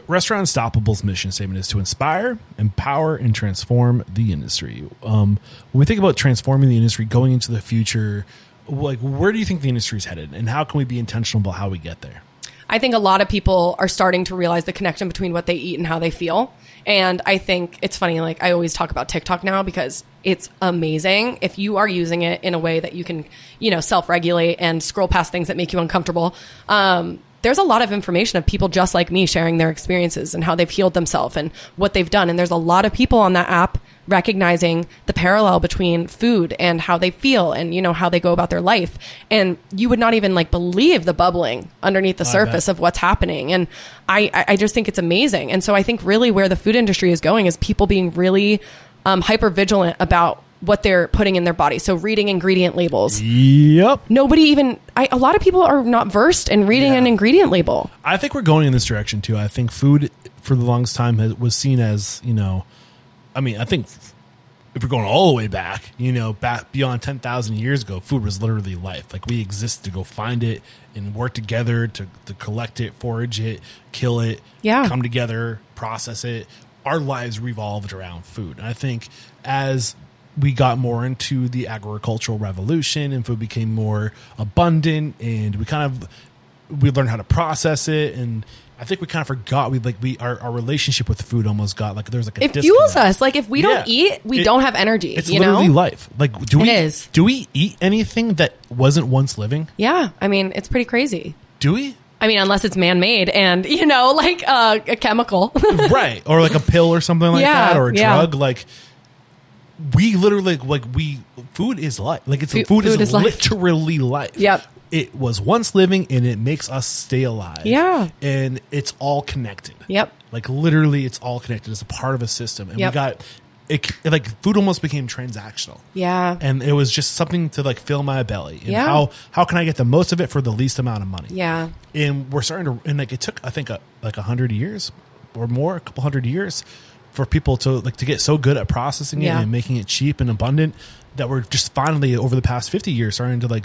Restaurant Unstoppable's mission statement is to inspire, empower, and transform the industry. Um, when we think about transforming the industry, going into the future, like where do you think the industry is headed, and how can we be intentional about how we get there? I think a lot of people are starting to realize the connection between what they eat and how they feel. And I think it's funny, like I always talk about TikTok now because it's amazing if you are using it in a way that you can, you know, self-regulate and scroll past things that make you uncomfortable. Um, there's a lot of information of people just like me sharing their experiences and how they've healed themselves and what they've done. And there's a lot of people on that app recognizing the parallel between food and how they feel and, you know, how they go about their life. And you would not even like believe the bubbling underneath the I surface bet. Of what's happening. And I, I just think it's amazing. And so I think really where the food industry is going is people being really um, hyper vigilant about what they're putting in their body. So reading ingredient labels. Yep. Nobody even, I, a lot of people are not versed in reading yeah. an ingredient label. I think we're going in this direction too. I think food for the longest time has, was seen as, you know, I mean, I think if we're going all the way back, you know, back beyond ten thousand years ago, food was literally life. Like we exist to go find it and work together to, to collect it, forage it, kill it, yeah. come together, process it. Our lives revolved around food. And I think as we got more into the agricultural revolution and food became more abundant, and we kind of, we learned how to process it, and I think we kind of forgot we like we our, our relationship with food almost got like there's like a it disconnect. Fuels us. Like if we yeah. don't eat, we it, don't have energy. It's you literally know? Life. Like do we it is. do we eat anything that wasn't once living? Yeah, I mean it's pretty crazy. Do we? I mean, unless it's man-made and you know, like uh, a chemical, right? Or like a pill or something like yeah, that, or a drug. Yeah. Like we literally like we food is life. Like it's food, food is, is life. Literally life. Yep. It was once living, and it makes us stay alive. Yeah. And it's all connected. Yep. Like literally it's all connected. It's a part of a system. And yep. we got it, it like food almost became transactional. Yeah. And it was just something to like fill my belly. And yeah. how, how can I get the most of it for the least amount of money? Yeah. And we're starting to, and like it took, I think a, like a hundred years or more, a couple hundred years for people to like to get so good at processing yeah. it and making it cheap and abundant that we're just finally over the past fifty years starting to like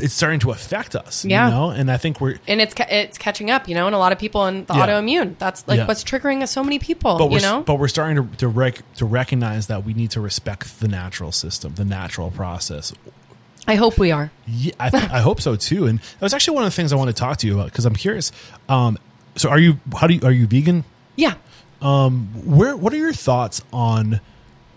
it's starting to affect us, yeah. you know? And I think we're... And it's ca- it's catching up, you know? And a lot of people in the yeah. autoimmune, that's like yeah. what's triggering us, so many people, but you know? But we're starting to to, rec- to recognize that we need to respect the natural system, the natural process. I hope we are. Yeah, I, th- I hope so too. And that was actually one of the things I want to talk to you about because I'm curious. Um, so are you, how do you, are you vegan? Yeah. Um, where, what are your thoughts on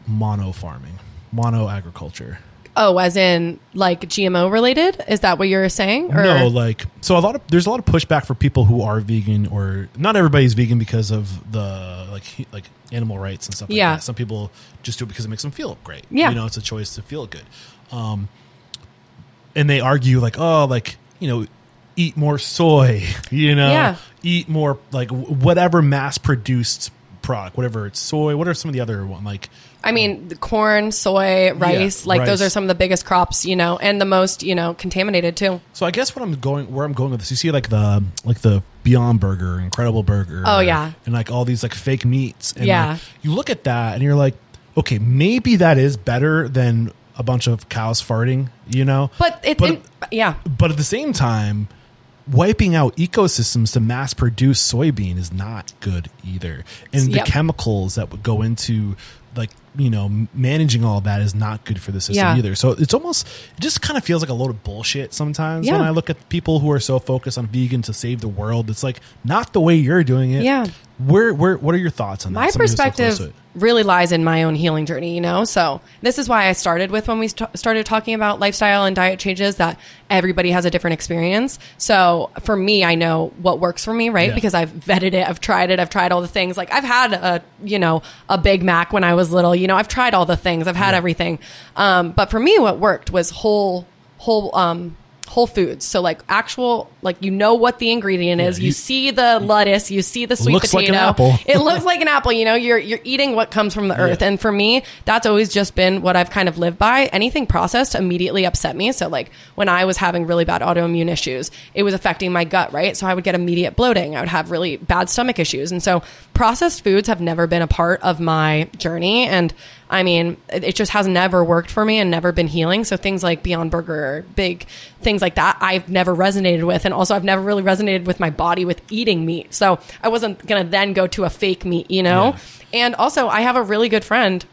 mono farming, mono agriculture? Oh, as in like G M O related? Is that what you're saying? Or? No, like, so a lot of, there's a lot of pushback for people who are vegan or not everybody's vegan because of the like, like animal rights and stuff like yeah. that. Some people just do it because it makes them feel great. Yeah. You know, it's a choice to feel good. Um, and they argue like, oh, like, you know, eat more soy, you know, yeah. eat more like whatever mass produced product, whatever it's soy. What are some of the other one? Like, I mean, the corn, soy, rice, yeah, like rice. Those are some of the biggest crops, you know, and the most, you know, contaminated too. So I guess what I'm going, where I'm going with this, you see like the, like the Beyond Burger, Incredible Burger. Oh yeah. Or, and like all these like fake meats. And yeah. Like, you look at that and you're like, okay, maybe that is better than a bunch of cows farting, you know, but it's, but, in, yeah. But at the same time, wiping out ecosystems to mass produce soybean is not good either. And yep. the chemicals that would go into like, you know, managing all that is not good for the system yeah. either. So it's almost, it just kind of feels like a load of bullshit sometimes yeah. when I look at people who are so focused on vegan to save the world. It's like, not the way you're doing it. Yeah. Where, where, what are your thoughts on that? My Somebody perspective so really lies in my own healing journey, you know? So this is why I started with when we st- started talking about lifestyle and diet changes that everybody has a different experience. So for me, I know what works for me, right? Yeah. Because I've vetted it. I've tried it. I've tried all the things. Like I've had a, you know, a Big Mac when I was little, you know, I've tried all the things. I've had yeah. everything. Um, but for me, what worked was whole, whole, um, whole foods. So like actual, like, you know what the ingredient is, yeah, you, you see the lettuce, you see the sweet looks potato, like an apple. It looks like an apple, you know, you're, you're eating what comes from the earth. Yeah. And for me, that's always just been what I've kind of lived by. Anything processed immediately upset me. So like when I was having really bad autoimmune issues, it was affecting my gut, right? So I would get immediate bloating. I would have really bad stomach issues. And so processed foods have never been a part of my journey. And I mean, it just has never worked for me and never been healing. So things like Beyond Burger, big things like that, I've never resonated with. And also I've never really resonated with my body with eating meat. So I wasn't going to then go to a fake meat, you know? Yeah. And also I have a really good friend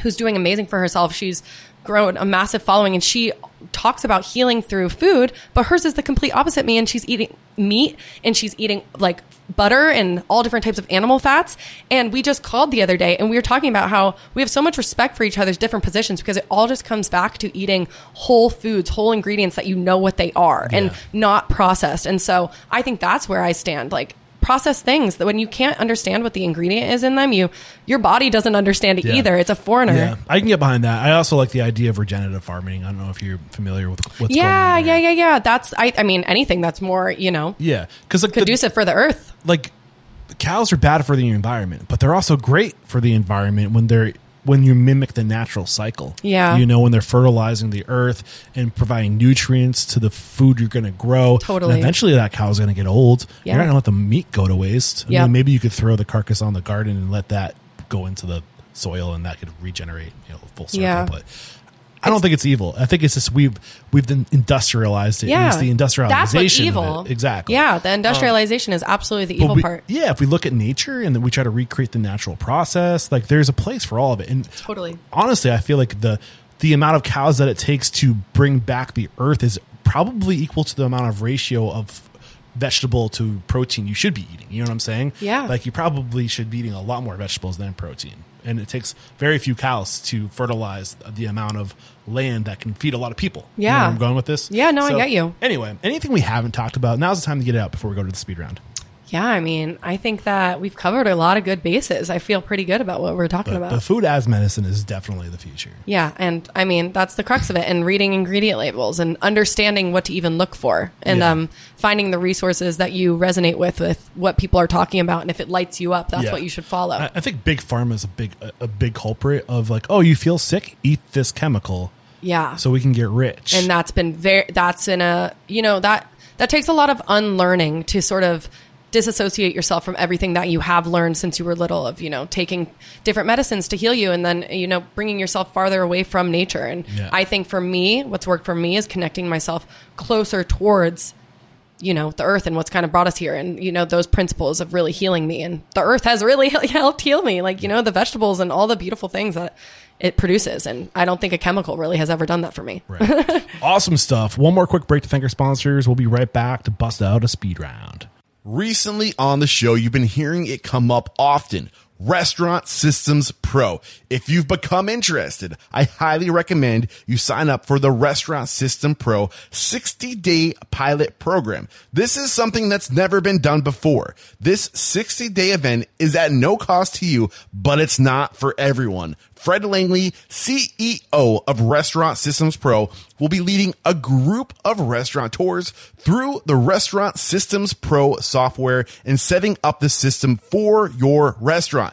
who's doing amazing for herself. She's grown a massive following and she talks about healing through food, but hers is the complete opposite me. And she's eating meat and she's eating like butter and all different types of animal fats. And we just called the other day and we were talking about how we have so much respect for each other's different positions because it all just comes back to eating whole foods, whole ingredients that you know what they are yeah. and not processed. And so I think that's where I stand. Like, process things that when you can't understand what the ingredient is in them, you your body doesn't understand it yeah. either. It's a foreigner. Yeah, I can get behind that. I also like the idea of regenerative farming. I don't know if you're familiar with what's yeah, going on. Yeah, yeah, yeah, yeah. That's I. I mean, anything that's more, you know, yeah, because like conducive the, for the earth. Like cows are bad for the environment, but they're also great for the environment when they're when you mimic the natural cycle. Yeah, you know, when they're fertilizing the earth and providing nutrients to the food you're going to grow. Totally. And eventually that cow's going to get old. Yeah. You're not going to let the meat go to waste. I yeah. mean, maybe you could throw the carcass on the garden and let that go into the soil and that could regenerate, you know, full circle. Yeah. But I don't it's, think it's evil. I think it's just we've we've industrialized it. Yeah. It's the industrialization. That's what's evil. Of it. Exactly. Yeah, the industrialization um, is absolutely the evil we, part. Yeah, if we look at nature and then we try to recreate the natural process, like there's a place for all of it. And totally. Honestly, I feel like the the amount of cows that it takes to bring back the earth is probably equal to the amount of ratio of vegetable to protein you should be eating. You know what I'm saying? Yeah. Like you probably should be eating a lot more vegetables than protein. And it takes very few cows to fertilize the amount of land that can feed a lot of people. Yeah. You know where I'm going with this? Yeah, no, so, I get you. Anyway, anything we haven't talked about, now's the time to get it out before we go to the speed round. Yeah, I mean, I think that we've covered a lot of good bases. I feel pretty good about what we're talking but, about. But food as medicine is definitely the future. Yeah, and I mean, that's the crux of it. And reading ingredient labels and understanding what to even look for and yeah. um, finding the resources that you resonate with, with what people are talking about. And if it lights you up, that's yeah. what you should follow. I, I think big pharma is a big, a, a big culprit of like, oh, you feel sick? Eat this chemical. Yeah. So we can get rich. And that's been very, that's in a, you know, that, that takes a lot of unlearning to sort of disassociate yourself from everything that you have learned since you were little of, you know, taking different medicines to heal you and then, you know, bringing yourself farther away from nature. And yeah. I think for me, what's worked for me is connecting myself closer towards, you know, the earth and what's kind of brought us here. And, you know, those principles of really healing me, and the earth has really helped heal me. Like, you know, the vegetables and all the beautiful things that it produces. And I don't think a chemical really has ever done that for me. Right. Awesome stuff. One more quick break to thank our sponsors. We'll be right back to bust out a speed round. Recently on the show, you've been hearing it come up often. Restaurant Systems Pro. If you've become interested, I highly recommend you sign up for the Restaurant System Pro sixty-day pilot program. This is something that's never been done before. This sixty-day event is at no cost to you, but it's not for everyone. Fred Langley, C E O of Restaurant Systems Pro, will be leading a group of restaurateurs through the Restaurant Systems Pro software and setting up the system for your restaurant.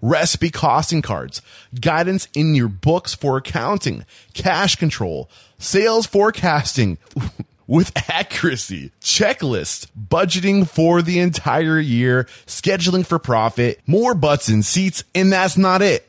recipe costing cards, guidance in your books for accounting, cash control, sales forecasting with accuracy, checklist, budgeting for the entire year, scheduling for profit, more butts in seats, and that's not it.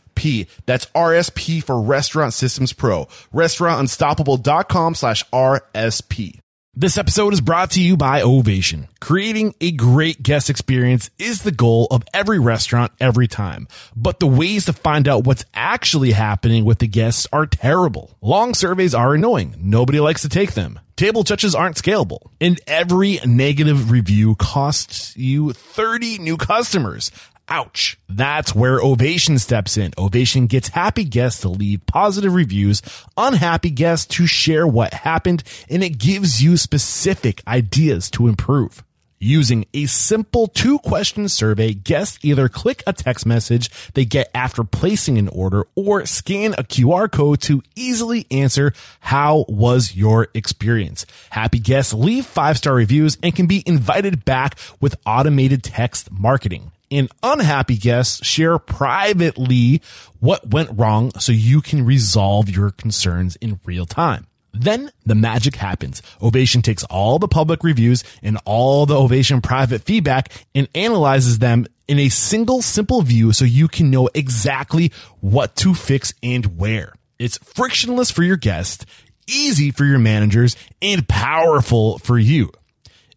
P. That's R S P for Restaurant Systems Pro. restaurant unstoppable dot com slash R S P. This episode is brought to you by Ovation. Creating a great guest experience is the goal of every restaurant every time, but the ways to find out what's actually happening with the guests are terrible. Long surveys are annoying. Nobody likes to take them. Table touches aren't scalable, and every negative review costs you thirty new customers. Ouch. That's where Ovation steps in. Ovation gets happy guests to leave positive reviews, unhappy guests to share what happened, and it gives you specific ideas to improve. Using a simple two-question survey, guests either click a text message they get after placing an order or scan a Q R code to easily answer, "How was your experience?" Happy guests leave five-star reviews and can be invited back with automated text marketing. And unhappy guests share privately what went wrong so you can resolve your concerns in real time. Then the magic happens. Ovation takes all the public reviews and all the Ovation private feedback and analyzes them in a single simple view so you can know exactly what to fix and where. It's frictionless for your guests, easy for your managers, and powerful for you.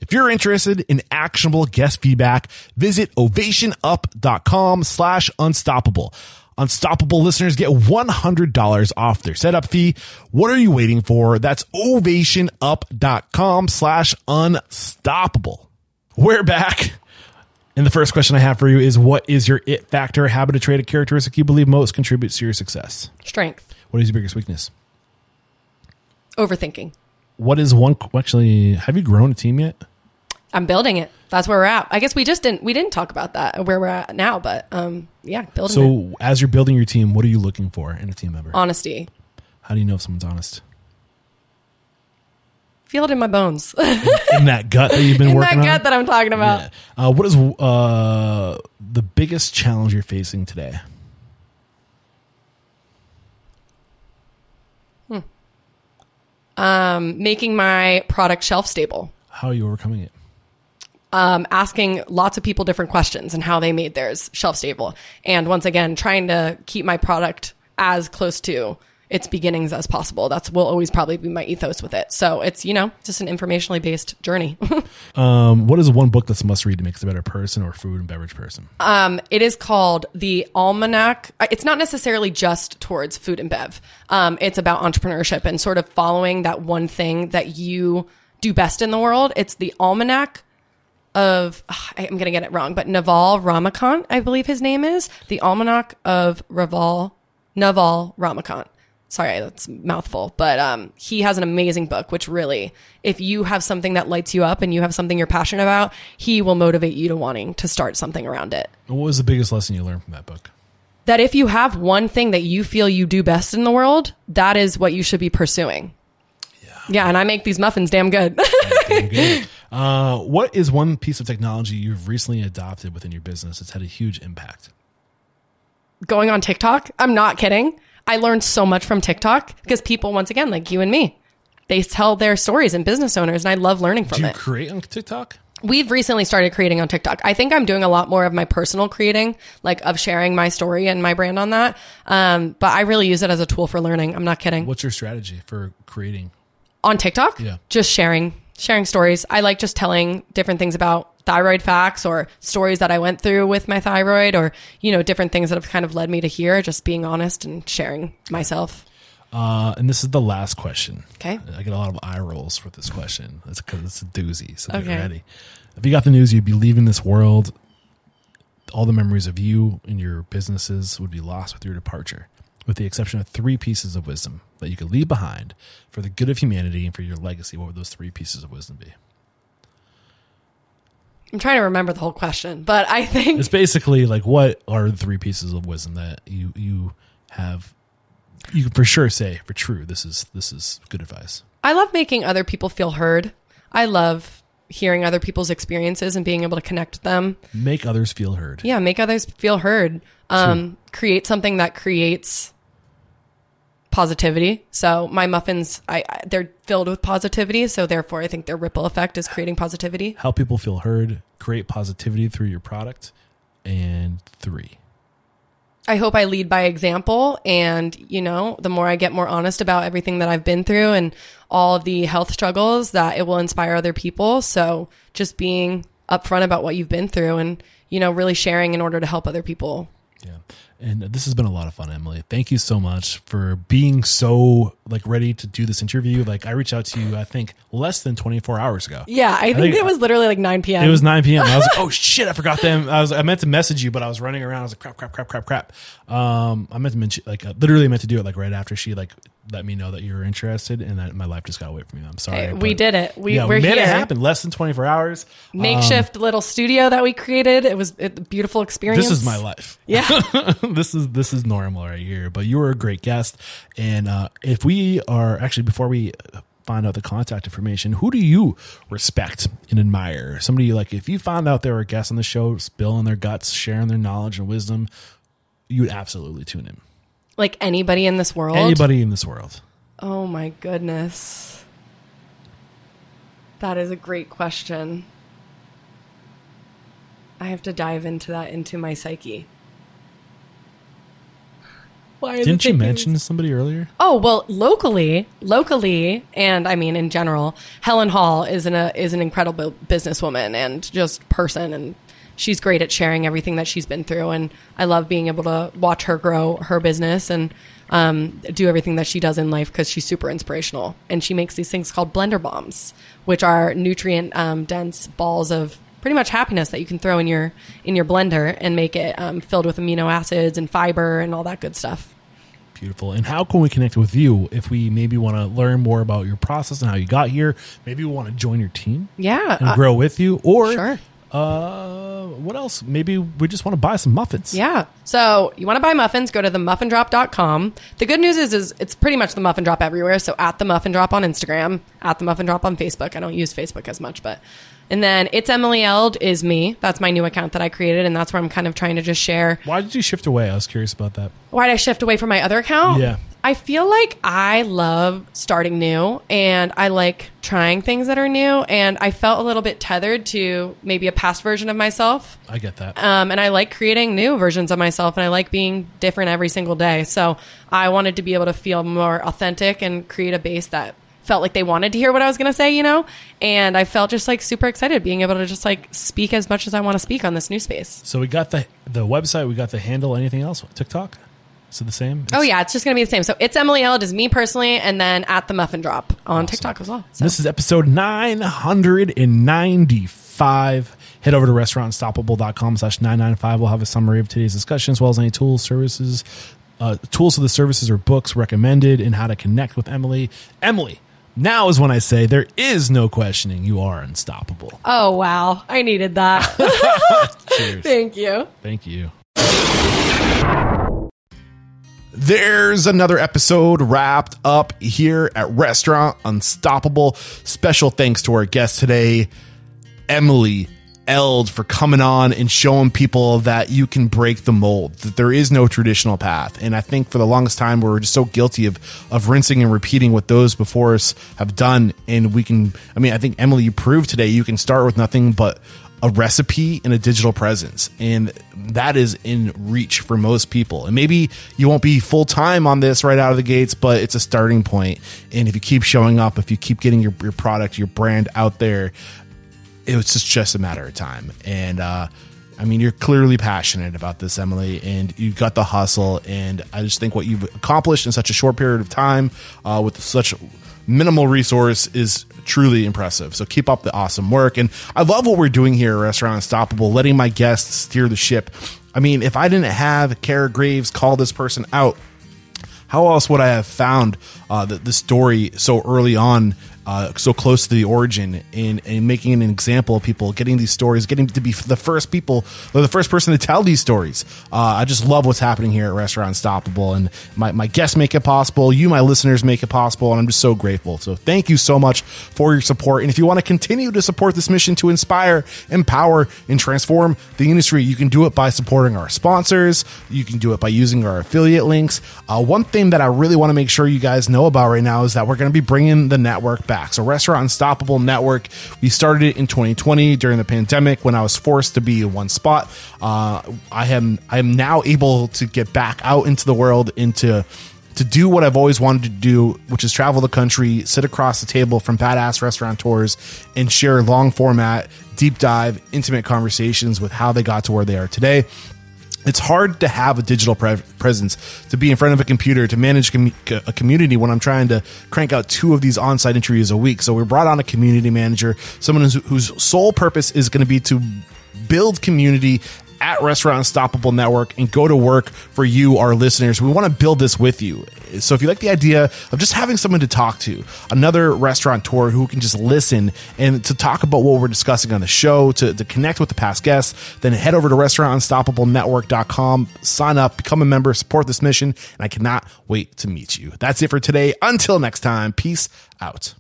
If you're interested in actionable guest feedback, visit ovation up dot com slash unstoppable. Unstoppable listeners get one hundred dollars off their setup fee. What are you waiting for? That's ovation up dot com slash unstoppable. We're back. And the first question I have for you is, what is your it factor, habit, or trait, or characteristic you believe most contributes to your success? Strength. What is your biggest weakness? Overthinking. What is one, actually, have you grown a team yet? I'm building it. That's where we're at. I guess we just didn't, we didn't talk about that, where we're at now, but um, yeah, building so it. As you're building your team, what are you looking for in a team member? Honesty. How do you know if someone's honest? Feel it in my bones. in, in that gut that you've been in working on? In that gut that I'm talking about. Yeah. Uh, what is uh, the biggest challenge you're facing today? Um, making my product shelf stable. How are you overcoming it? Um, asking lots of people different questions and how they made theirs shelf stable. And once again, trying to keep my product as close to its beginnings as possible. That's will always probably be my ethos with it. So it's, you know, just an informationally based journey. um, what is one book that's a must read to make us a better person or food and beverage person? Um, it is called The Almanac. It's not necessarily just towards food and bev. Um, it's about entrepreneurship and sort of following that one thing that you do best in the world. It's The Almanac of, I'm going to get it wrong, but Naval Ravikant, I believe his name is. The Almanac of Naval Ravikant. Sorry, that's a mouthful, but um, he has an amazing book, which really, if you have something that lights you up and you have something you're passionate about, he will motivate you to wanting to start something around it. What was the biggest lesson you learned from that book? That if you have one thing that you feel you do best in the world, that is what you should be pursuing. Yeah, yeah, and I make these muffins damn good. Damn good. Uh, what is one piece of technology you've recently adopted within your business that's had a huge impact? Going on TikTok? I'm not kidding. I learned so much from TikTok because people, once again, like you and me, they tell their stories and business owners, and I love learning from it. Do you it. create on TikTok? We've recently started creating on TikTok. I think I'm doing a lot more of my personal creating, like of sharing my story and my brand on that. Um, but I really use it as a tool for learning. I'm not kidding. What's your strategy for creating? On TikTok? Yeah. Just sharing, sharing stories. I like just telling different things about thyroid facts or stories that I went through with my thyroid, or, you know, different things that have kind of led me to here, just being honest and sharing myself. Uh, and this is the last question. Okay. I get a lot of eye rolls for this question. That's because it's a doozy. So okay. Get ready. If you got the news, you'd be leaving this world. All the memories of you and your businesses would be lost with your departure, with the exception of three pieces of wisdom that you could leave behind for the good of humanity and for your legacy. What would those three pieces of wisdom be? I'm trying to remember the whole question, but I think it's basically like, what are the three pieces of wisdom that you, you have, you can for sure say for true, this is, this is good advice. I love making other people feel heard. I love hearing other people's experiences and being able to connect with them. Make others feel heard. Yeah. Make others feel heard. Um, so, create something that creates positivity. So my muffins, I, I they're filled with positivity. So therefore, I think their ripple effect is creating positivity. Help people feel heard, create positivity through your product. And three, I hope I lead by example. And, you know, the more I get more honest about everything that I've been through and all of the health struggles, that it will inspire other people. So just being upfront about what you've been through and, you know, really sharing in order to help other people. Yeah. And this has been a lot of fun, Emily. Thank you so much for being so like ready to do this interview. Like I reached out to you, I think less than twenty-four hours ago. Yeah. I think, I think it was literally like nine P M. It was nine P M. I was like, oh shit, I forgot them. I was, I meant to message you, but I was running around. I was like, crap, crap, crap, crap, crap. Um, I meant to mention like uh, literally meant to do it like right after she like let me know that you were interested, and that my life just got away from you. I'm sorry. Hey, we did it. We, yeah, we're we made here. It happen. Less than twenty-four hours. Makeshift um, little studio that we created. It was a beautiful experience. This is my life. Yeah. This is this is normal right here, but you were a great guest. And uh, if we are actually, before we find out the contact information, who do you respect and admire? Somebody like, if you found out they were a guest on the show, spilling their guts, sharing their knowledge and wisdom, you would absolutely tune in. Like anybody in this world? Anybody in this world. Oh my goodness. That is a great question. I have to dive into that, into my psyche. Didn't you mention somebody earlier? Oh, well, locally, locally, and I mean, in general, Helen Hall is an, a, is an incredible businesswoman and just person. And she's great at sharing everything that she's been through. And I love being able to watch her grow her business and um, do everything that she does in life, because she's super inspirational. And she makes these things called blender bombs, which are nutrient um, dense balls of pretty much happiness that you can throw in your in your blender and make it um, filled with amino acids and fiber and all that good stuff. Beautiful. And how can we connect with you if we maybe want to learn more about your process and how you got here? Maybe we want to join your team, yeah, and uh, grow with you, or sure. Uh, what else? Maybe we just want to buy some muffins. Yeah. So you want to buy muffins, go to the muffin drop dot com. The good news is, is it's pretty much the Muffin Drop everywhere. So at the Muffin Drop on Instagram, at the Muffin Drop on Facebook. I don't use Facebook as much, but, and then It's Emily Eldh is me. That's my new account that I created. And that's where I'm kind of trying to just share. Why did you shift away? I was curious about that. Why did I shift away from my other account? Yeah. I feel like I love starting new, and I like trying things that are new, and I felt a little bit tethered to maybe a past version of myself. I get that. Um, and I like creating new versions of myself, and I like being different every single day. So I wanted to be able to feel more authentic and create a base that felt like they wanted to hear what I was going to say, you know? And I felt just like super excited being able to just like speak as much as I want to speak on this new space. So we got the the website, we got the handle, anything else? TikTok? So the same? It's, oh, yeah. It's just going to be the same. So It's Emily Eldh is me personally, and then at the Muffin Drop on awesome. TikTok as well. So. This is episode nine hundred ninety-five. Head over to restaurant unstoppable dot com slash nine ninety-five. We'll have a summary of today's discussion, as well as any tools, services, uh, tools of the services or books recommended, and how to connect with Emily. Emily, now is when I say there is no questioning. You are unstoppable. Oh, wow. I needed that. Cheers. Thank you. Thank you. There's another episode wrapped up here at Restaurant Unstoppable. Special thanks to our guest today, Emily Eldh, for coming on and showing people that you can break the mold, that there is no traditional path. And I think for the longest time, we were just so guilty of of rinsing and repeating what those before us have done. And we can, I mean, I think, Emily, you proved today you can start with nothing but a recipe and a digital presence, and that is in reach for most people. And maybe you won't be full time on this right out of the gates, but it's a starting point. And if you keep showing up, if you keep getting your, your product, your brand out there, it's just, just a matter of time. And uh, I mean, you're clearly passionate about this, Emily, and you've got the hustle. And I just think what you've accomplished in such a short period of time uh, with such minimal resource is truly impressive. So keep up the awesome work. And I love what we're doing here at Restaurant Unstoppable, letting my guests steer the ship. I mean, if I didn't have Kara Graves call this person out, how else would I have found uh, the, the story so early on, uh, so close to the origin, and, and making an example of people, getting these stories, getting to be the first people, or the first person to tell these stories. Uh, I just love what's happening here at Restaurant Unstoppable, and my, my guests make it possible. You, my listeners, make it possible, and I'm just so grateful. So thank you so much for your support. And if you want to continue to support this mission to inspire, empower, and transform the industry, you can do it by supporting our sponsors. You can do it by using our affiliate links. Uh, one thing that I really want to make sure you guys know about right now is that we're going to be bringing the network back. So Restaurant Unstoppable Network, we started it in twenty twenty during the pandemic when I was forced to be in one spot. Uh, I am I am now able to get back out into the world, into to do what I've always wanted to do, which is travel the country, sit across the table from badass restaurateurs, and share long format, deep dive, intimate conversations with how they got to where they are today. It's hard to have a digital pre- presence, to be in front of a computer, to manage com- a community when I'm trying to crank out two of these on-site interviews a week. So we brought on a community manager, someone who's, whose sole purpose is going to be to build community at Restaurant Unstoppable Network and go to work for you, our listeners. We want to build this with you. So if you like the idea of just having someone to talk to, another restaurateur who can just listen and to talk about what we're discussing on the show, to, to connect with the past guests, then head over to restaurant unstoppable network dot com, sign up, become a member, support this mission, and I cannot wait to meet you. That's it for today. Until next time, peace out.